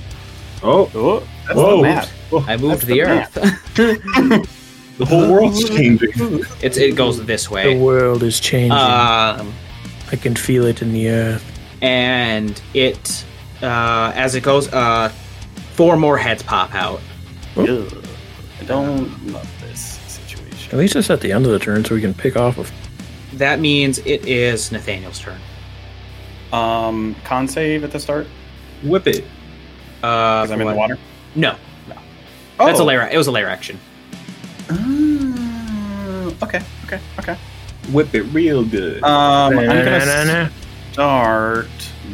Oh. Oh. That's Whoa. the map. Whoa. I moved That's the, the earth. The whole world's changing. It's, it goes this way. The world is changing. Um, I can feel it in the earth. And it... Uh, as it goes, uh, four more heads pop out. Ugh. I don't love this situation. At least it's at the end of the turn, so we can pick off of. That means it is Nathaniel's turn. Um, con save at the start. Whip it. Uh, I'm in what? the water. No, no. Oh. That's a layer. It was a layer action. Uh, okay, okay, okay. Whip it real good. Um, na, I'm gonna na, na, na. start.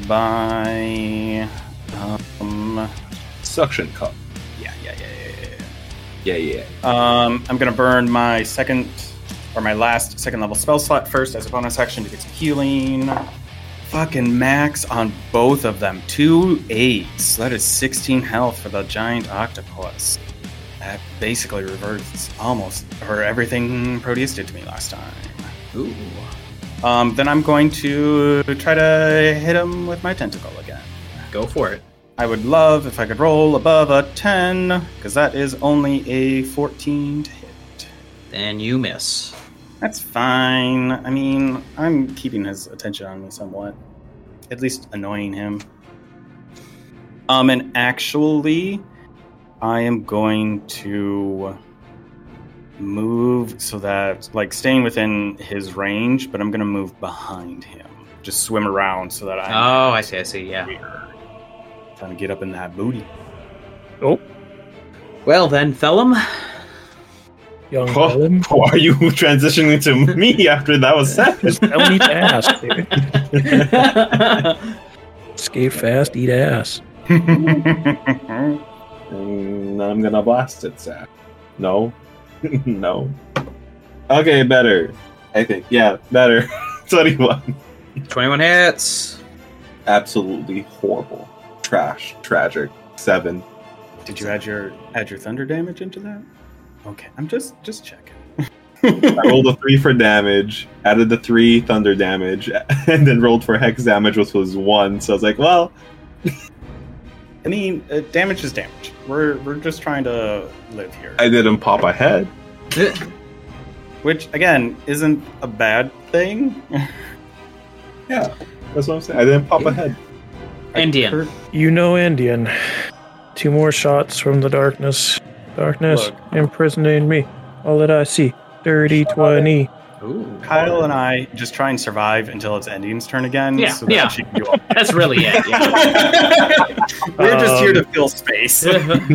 By um suction cup. Yeah, yeah, yeah, yeah, yeah, yeah. Um, I'm gonna burn my second or my last second level spell slot first as a bonus action to get some healing. Fucking max on both of them. Two eights. That is sixteen health for the giant octopus. That basically reverts almost or everything Proteus did to me last time. Ooh. Um, then I'm going to try to hit him with my tentacle again. Go for it. I would love if I could roll above a ten, because that is only a fourteen to hit. Then you miss. That's fine. I mean, I'm keeping his attention on me somewhat. At least annoying him. Um, and actually, I am going to... move so that, like, staying within his range, but I'm gonna move behind him. Just swim around so that I. Oh, I see, I see, yeah. Trying to get up in that booty. Oh. Well then, Thellum. Young oh, Thellum. Why are you transitioning to me after that was said? Don't eat ass, dude. Skate fast, eat ass. And I'm gonna blast it, Zach. No. No. Okay, better. I think. Yeah, better. twenty-one. twenty-one hits. Absolutely horrible. Trash. Tragic. Seven. Did you add your add your thunder damage into that? Okay, I'm just just checking. I rolled a three for damage, added the three thunder damage, and then rolled for hex damage, which was one. So I was like, well, I mean, uh, damage is damage. We're we're just trying to live here. I didn't pop a head, which again isn't a bad thing. Yeah, that's what I'm saying. I didn't pop yeah. a head. Endien, you know, Endien. Two more shots from the darkness. Darkness Look. imprisoning me. All that I see. Dirty twenty. Ooh. Kyle and I just try and survive until it's Endien's turn again. Yeah, so that yeah. She can do all that's really it. Yeah. We're um, just here to fill space.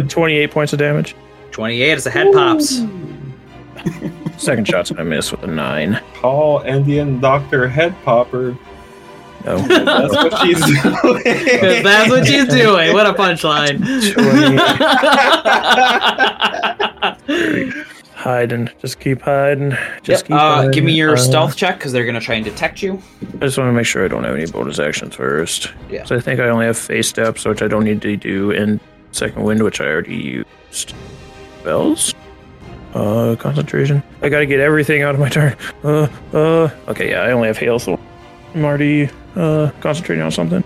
twenty-eight points of damage. twenty-eight as the head Ooh. pops. Second shot's gonna miss with a nine. Call Endien Doctor Head Popper. No. That's what she's doing. That's what she's doing. What a punchline. Hiding. Just keep hiding. Just yep. keep uh, hiding. Give me your uh, stealth check because they're going to try and detect you. I just want to make sure I don't have any bonus actions first. Yeah. So I think I only have face steps, which I don't need to do, and second wind, which I already used. Bells? Uh, concentration. I got to get everything out of my turn. Uh, uh. Okay, yeah, I only have hail, so I'm already uh, concentrating on something.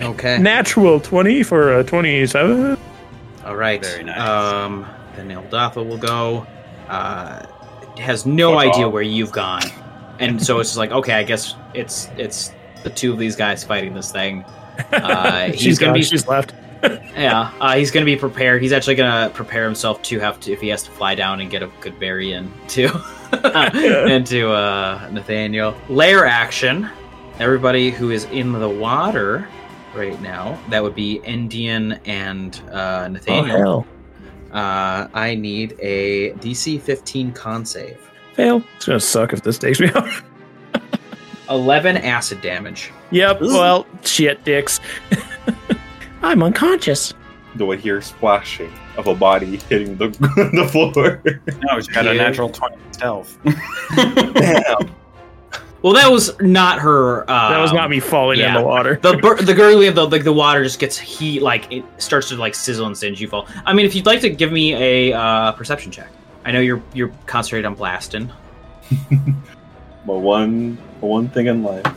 Okay. Natural twenty for uh, twenty-seven. All right. Very nice. Um, then Eldatha will go. Uh, has no Fuck idea off. where you've gone, and so it's just like, okay, I guess it's it's the two of these guys fighting this thing. Uh, he's she's gonna gone, be she's left. Yeah, uh, he's gonna be prepared. He's actually gonna prepare himself to have to if he has to fly down and get a good berry in to into uh, Nathaniel. Lair action. Everybody who is in the water right now, that would be Endien and uh, Nathaniel. Oh, uh, I need a D C fifteen con save. Fail. It's going to suck if this takes me out. eleven acid damage. Yep. Ooh. Well, shit, dicks. I'm unconscious. Do I hear splashing of a body hitting the, the floor? No, it's got a natural twenty stealth. Damn. Well, that was not her. Um, that was not me falling yeah. in the water. The bur- the gurgling of the like the water just gets heat, like it starts to like sizzle and singe. You fall. I mean, if you'd like to give me a uh, perception check, I know you're you're concentrated on blasting. But one one thing in life,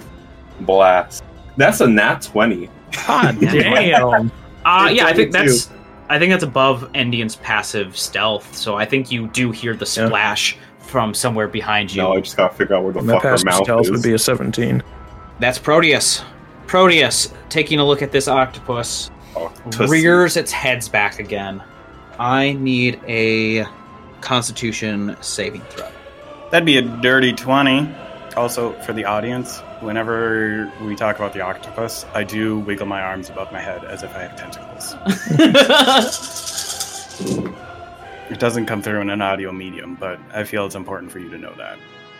blast. That's a nat twenty. God damn. uh, yeah, I think that's I think that's above Endien's passive stealth. So I think you do hear the splash. Yeah. From somewhere behind you. No, I just gotta figure out where the fuck her mouth is. Would be a seventeen. That's Proteus. Proteus, taking a look at this octopus, octopus, rears its heads back again. I need a Constitution saving throw. That'd be a dirty twenty. Also, for the audience, whenever we talk about the octopus, I do wiggle my arms above my head as if I have tentacles. It doesn't come through in an audio medium, but I feel it's important for you to know that.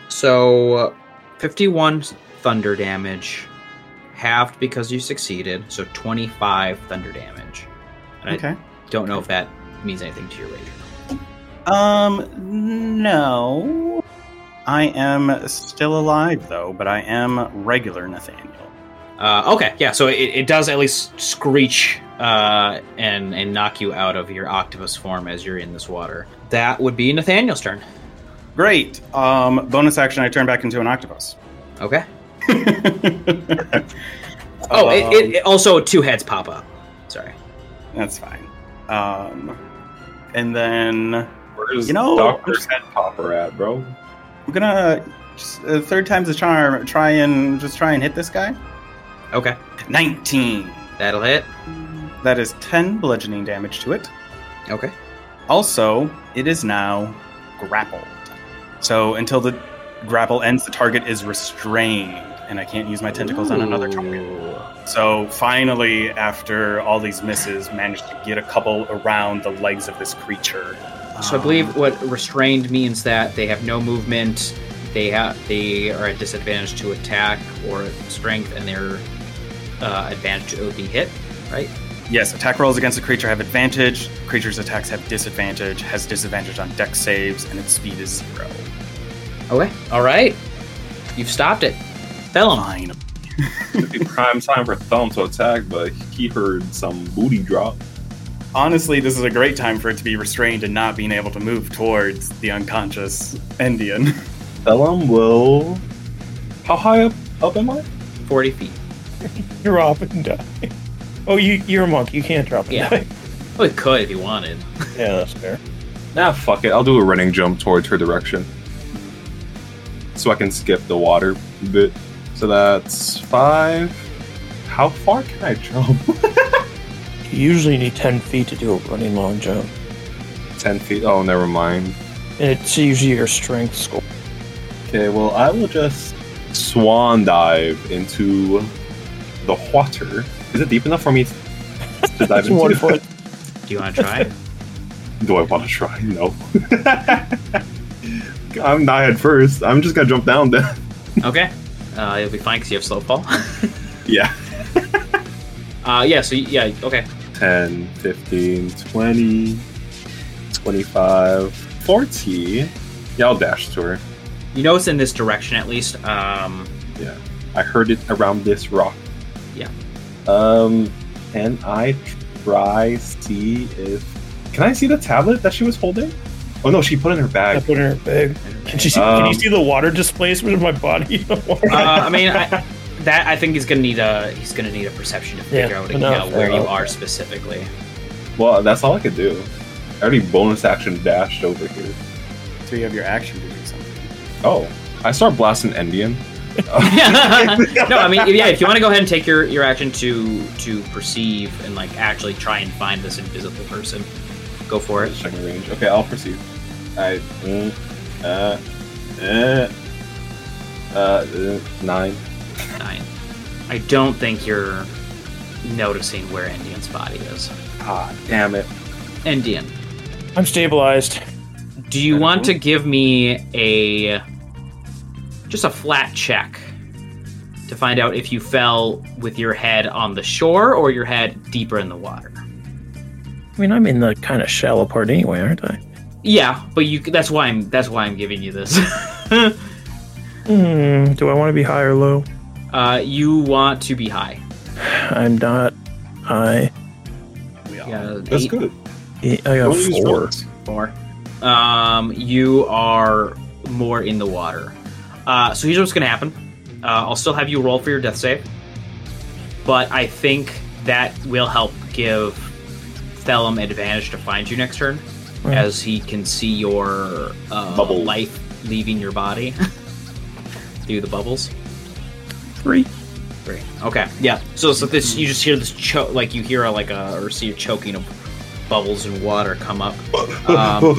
So, fifty-one thunder damage, halved because you succeeded, so twenty-five thunder damage. And okay. I don't know if that means anything to your rating. Um, no. I am still alive, though, but I am regular Nathaniel. Uh, okay, yeah, so it, it does at least screech uh, and, and knock you out of your octopus form as you're in this water. That would be Nathaniel's turn. Great. Um, bonus action, I turn back into an octopus. Okay. oh, um, it, it, it also two heads pop up. Sorry. That's fine. Um, and then, where's you know, Doctor's head popper at, bro? I'm gonna, just, uh, third time's a charm, try and just try and hit this guy. Okay. nineteen. That'll hit. That is ten bludgeoning damage to it. Okay. Also, it is now grappled. So until the grapple ends, the target is restrained, and I can't use my tentacles Ooh. on another target. So finally, after all these misses, managed to get a couple around the legs of this creature. So I believe what restrained means that they have no movement, they have they are at disadvantage to attack or strength, and they're uh, advantage to be hit, right? Yes, attack rolls against the creature have advantage, creature's attacks have disadvantage, has disadvantage on dex saves, and its speed is zero. Okay, all right. You've stopped it. Thellum. It'd be prime time for Thellum to attack, but he heard some booty drop. Honestly, this is a great time for it to be restrained and not being able to move towards the unconscious Endien. Thellum will... How high up, up am I? forty feet. You're up and die. Oh, you, you're a monk. You can't drop and yeah. die. Well, it could if you wanted. Yeah, that's fair. Nah, fuck it. I'll do a running jump towards her direction. So I can skip the water bit. So that's five. How far can I jump? You usually need ten feet to do a running long jump. ten feet? Oh, never mind. It's usually your strength score. Okay, well, I will just swan dive into the water. Is it deep enough for me to dive into? One foot. Do you want to try? Do I want to try? No. I'm not head first. I'm just going to jump down then. Okay. Uh, you'll be fine because you have slow fall. Yeah. Uh, yeah, so, yeah, okay. ten, fifteen, twenty, twenty-five, forty. Yeah, I'll dash to her. You know it's in this direction, at least. Um, yeah, I heard it around this rock. Yeah. Um, can I try see if... Can I see the tablet that she was holding? Oh, no, she put it in her bag. I put it in her bag. Can, she see, um, can you see the water displacement of my body? uh, I mean, I... That I think he's gonna need a he's gonna need a perception to figure yeah, out you know, where enough. you are specifically. Well, that's all I could do. I already bonus action dashed over here. So you have your action to do something. Oh, I start blasting Endien. No, I mean, yeah. If you want to go ahead and take your, your action to to perceive and like actually try and find this invisible person, go for it. Check my range. Okay, I'll perceive. I uh uh uh, uh nine. Nine. I don't think you're noticing where Endien's body is. Ah, damn it. Endien. I'm stabilized. Do you want know. to give me a... just a flat check to find out if you fell with your head on the shore or your head deeper in the water? I mean, I'm in the kind of shallow part anyway, aren't I? Yeah, but you that's why I'm that's why I'm giving you this. Hmm, do I want to be high or low? Uh, you want to be high. I'm not high. Yeah, that's eight. Good. Eight, I got four. Four. Um, you are more in the water. Uh, so here's what's going to happen. Uh, I'll still have you roll for your death save, but I think that will help give Thellum advantage to find you next turn, mm. as he can see your uh, bubble life leaving your body through the bubbles. Three. Three. Okay. Yeah. So, so this you just hear this cho- like you hear a, like a or see a choking of bubbles and water come up. Um,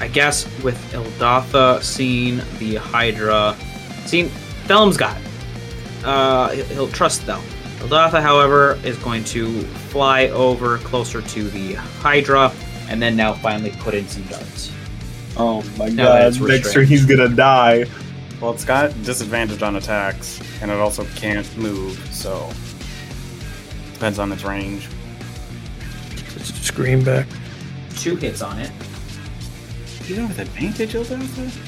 I guess with Eldatha seeing the Hydra, seeing Thellum's got it. Uh, he'll trust Thellum. Eldatha, however, is going to fly over closer to the Hydra, and then now finally put in some darts. Oh my God! Next turn he's gonna die. Well, it's got disadvantage on attacks, and it also can't move, so depends on its range. Scream back. Two hits on it. You know with advantage, Eldatha?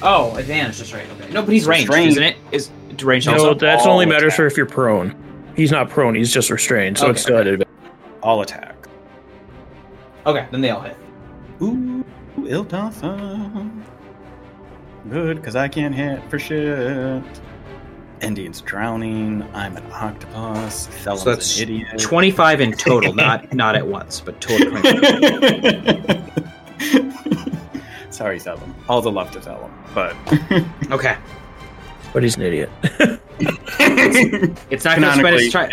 Oh, advantage, that's right. Okay. No, but he's ranged, isn't it? Is range also? No, that only matters for if you're prone. He's not prone, he's just restrained, so okay, it's still okay. Advantage. All attack. Okay, then they all hit. Ooh, Eldatha. Good, because I can't hit for shit. Endien's drowning. I'm an octopus. Thellum's so that's an idiot. twenty-five in total, not not at once, but total. Sorry, Thellum. All the love to Thellum, but... Okay. But he's an idiot. It's not going to try-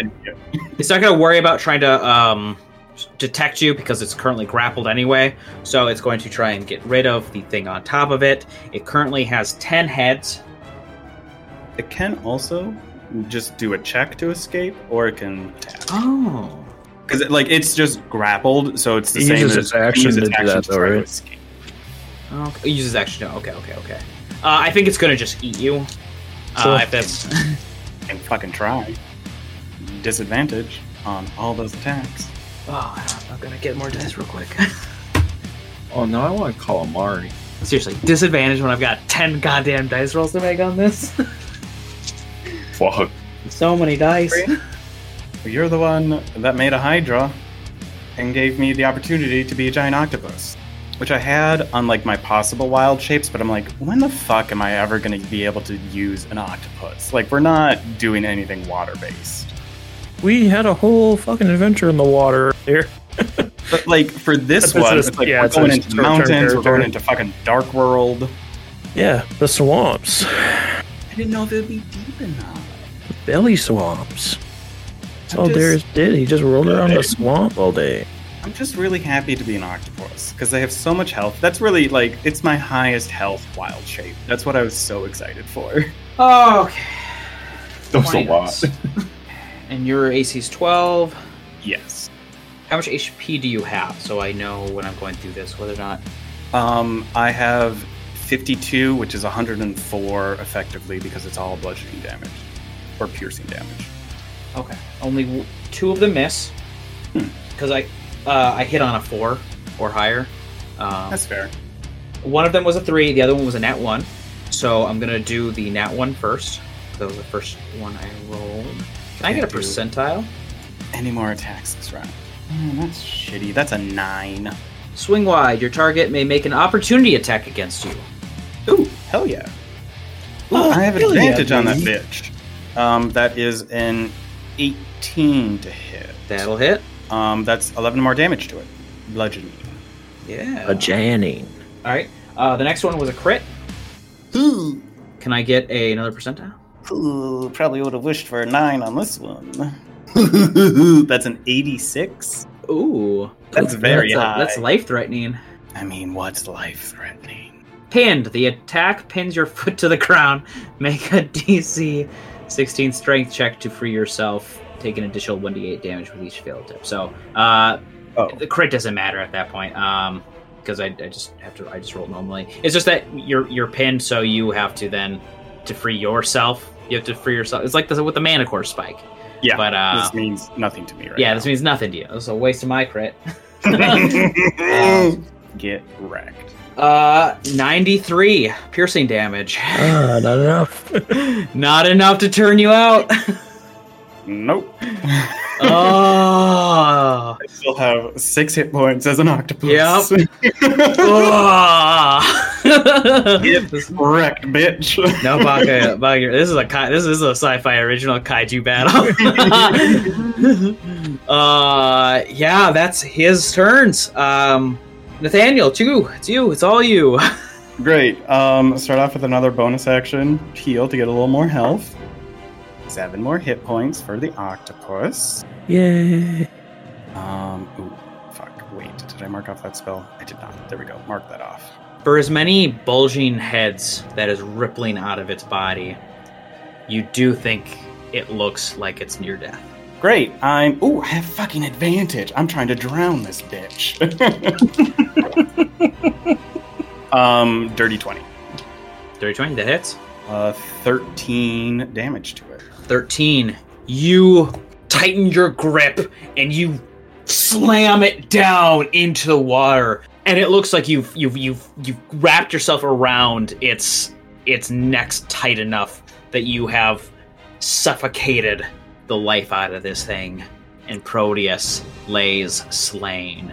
It's not going to worry about trying to um, detect you because it's currently grappled anyway, so it's going to try and get rid of the thing on top of it. It currently has ten heads. It can also just do a check to escape, or it can attack. Oh. Because it, like, it's just grappled, so it's the it same as its action, uses its action to, that, though, to right? escape. Oh, it uses action. No, okay, okay, okay. Uh, I think it's going to just eat you. So uh, if that's... and fucking try. Disadvantage on all those attacks. Oh, I'm going to get more dice real quick. Oh, no, I want to call Amari. Seriously, disadvantage when I've got ten goddamn dice rolls to make on this. Fuck. So many dice. You're the one that made a Hydra and gave me the opportunity to be a giant octopus, which I had on like my possible wild shapes, but I'm like, when the fuck am I ever going to be able to use an octopus? Like, we're not doing anything water-based. We had a whole fucking adventure in the water here. But, like, for this one, it's like, yeah, we're going into mountains, we're going into fucking Dark World. Yeah, the swamps. I didn't know if it would be deep enough. The belly swamps. That's all Darius did. He just rolled around the swamp all day. I'm just really happy to be an octopus, because I have so much health. That's really, like, it's my highest health wild shape. That's what I was so excited for. Oh, okay. That was a lot. And your A C's twelve? Yes. How much H P do you have, so I know when I'm going through this whether or not? Um, I have fifty-two, which is one hundred four effectively, because it's all bludgeoning damage or piercing damage. Okay, only two of them miss because hmm. I uh, I hit on a four or higher. Um, That's fair. One of them was a three, the other one was a nat one, so I'm gonna do the nat one first. That was the first one I rolled. Can, Can I get a percentile? Any more attacks this round? Oh, that's shitty. That's a nine. Swing wide. Your target may make an opportunity attack against you. Ooh, hell yeah. Ooh, oh, I have an advantage yeah, on that bitch. Um, that is an eighteen to hit. That'll hit. Um, that's eleven more damage to it. Bludgeoning. Yeah. Bludgeoning. All right. Uh, the next one was a crit. Ooh. Can I get a, another percentile? Ooh, probably would have wished for a nine on this one. That's an eighty-six. Ooh, that's very that's a, high. That's life-threatening. I mean, what's life-threatening? Pinned. The attack pins your foot to the ground. Make a D C sixteen strength check to free yourself. Take an additional one d eight damage with each failed tip. So, uh, oh. the crit doesn't matter at that point. Um, because I, I just have to. I just roll normally. It's just that you're you're pinned, so you have to then to free yourself. You have to free yourself. It's like this with the Manticore spike. Yeah, but, uh, this means nothing to me right yeah, now. Yeah, this means nothing to you. It was a waste of my crit. uh, Get wrecked. Uh, ninety-three piercing damage. Uh, not enough. Not enough to turn you out. Nope. Oh. I still have six hit points as an octopus. Yep. Oh. Get wrecked, bitch. No, Baka, Baka, this is a this is a sci-fi original kaiju battle. uh, yeah, that's his turns. Um, Nathaniel, too. It's you. It's all you. Great. Um, start off with another bonus action heal to get a little more health. Seven more hit points for the octopus. Yay. Um, ooh, fuck. Wait, did I mark off that spell? I did not. There we go. Mark that off. For as many bulging heads that is rippling out of its body, you do think it looks like it's near death. Great. I'm... Ooh, I have fucking advantage. I'm trying to drown this bitch. um, dirty twenty. Dirty twenty, that hits. Uh, thirteen damage to it. thirteen. You tighten your grip and you slam it down into the water, and it looks like you've you've you've you've wrapped yourself around its its neck tight enough that you have suffocated the life out of this thing. And Proteus lays slain.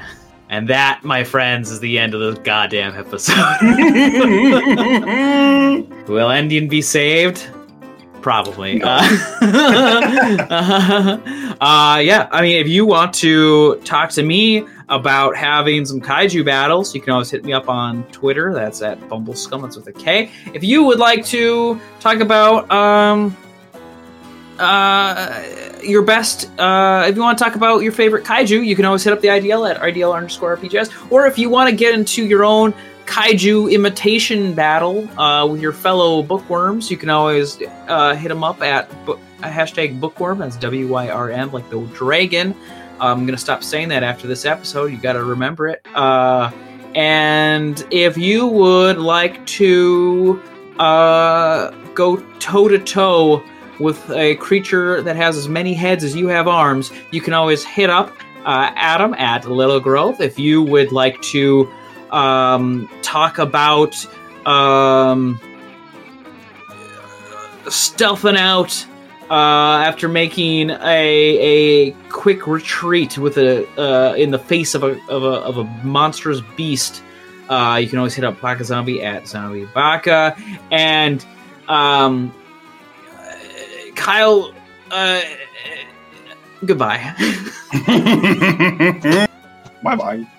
And that, my friends, is the end of this goddamn episode. Will Endien be saved? Probably. No. Uh, uh, yeah, I mean, if you want to talk to me about having some kaiju battles, you can always hit me up on Twitter. That's at Bumblescum. That's with a K. If you would like to talk about... Um, Uh, your best, uh, if you want to talk about your favorite kaiju, you can always hit up the I D L at I D L underscore R P G S, or if you want to get into your own kaiju imitation battle uh, with your fellow bookworms. You can always uh, hit them up at book, uh, hashtag bookworm. That's W Y R M, like the dragon. I'm going to stop saying that after this episode. You got to remember it. Uh, and if you would like to uh, go toe-to-toe with a creature that has as many heads as you have arms, you can always hit up uh, Adam at Liligrowth. If you would like to um, talk about um, stealthing out Uh, after making a a quick retreat with a uh, in the face of a of a, of a monstrous beast, uh, you can always hit up Baka Zombie at ZombieBaka. And um, Kyle, uh, goodbye. Bye bye.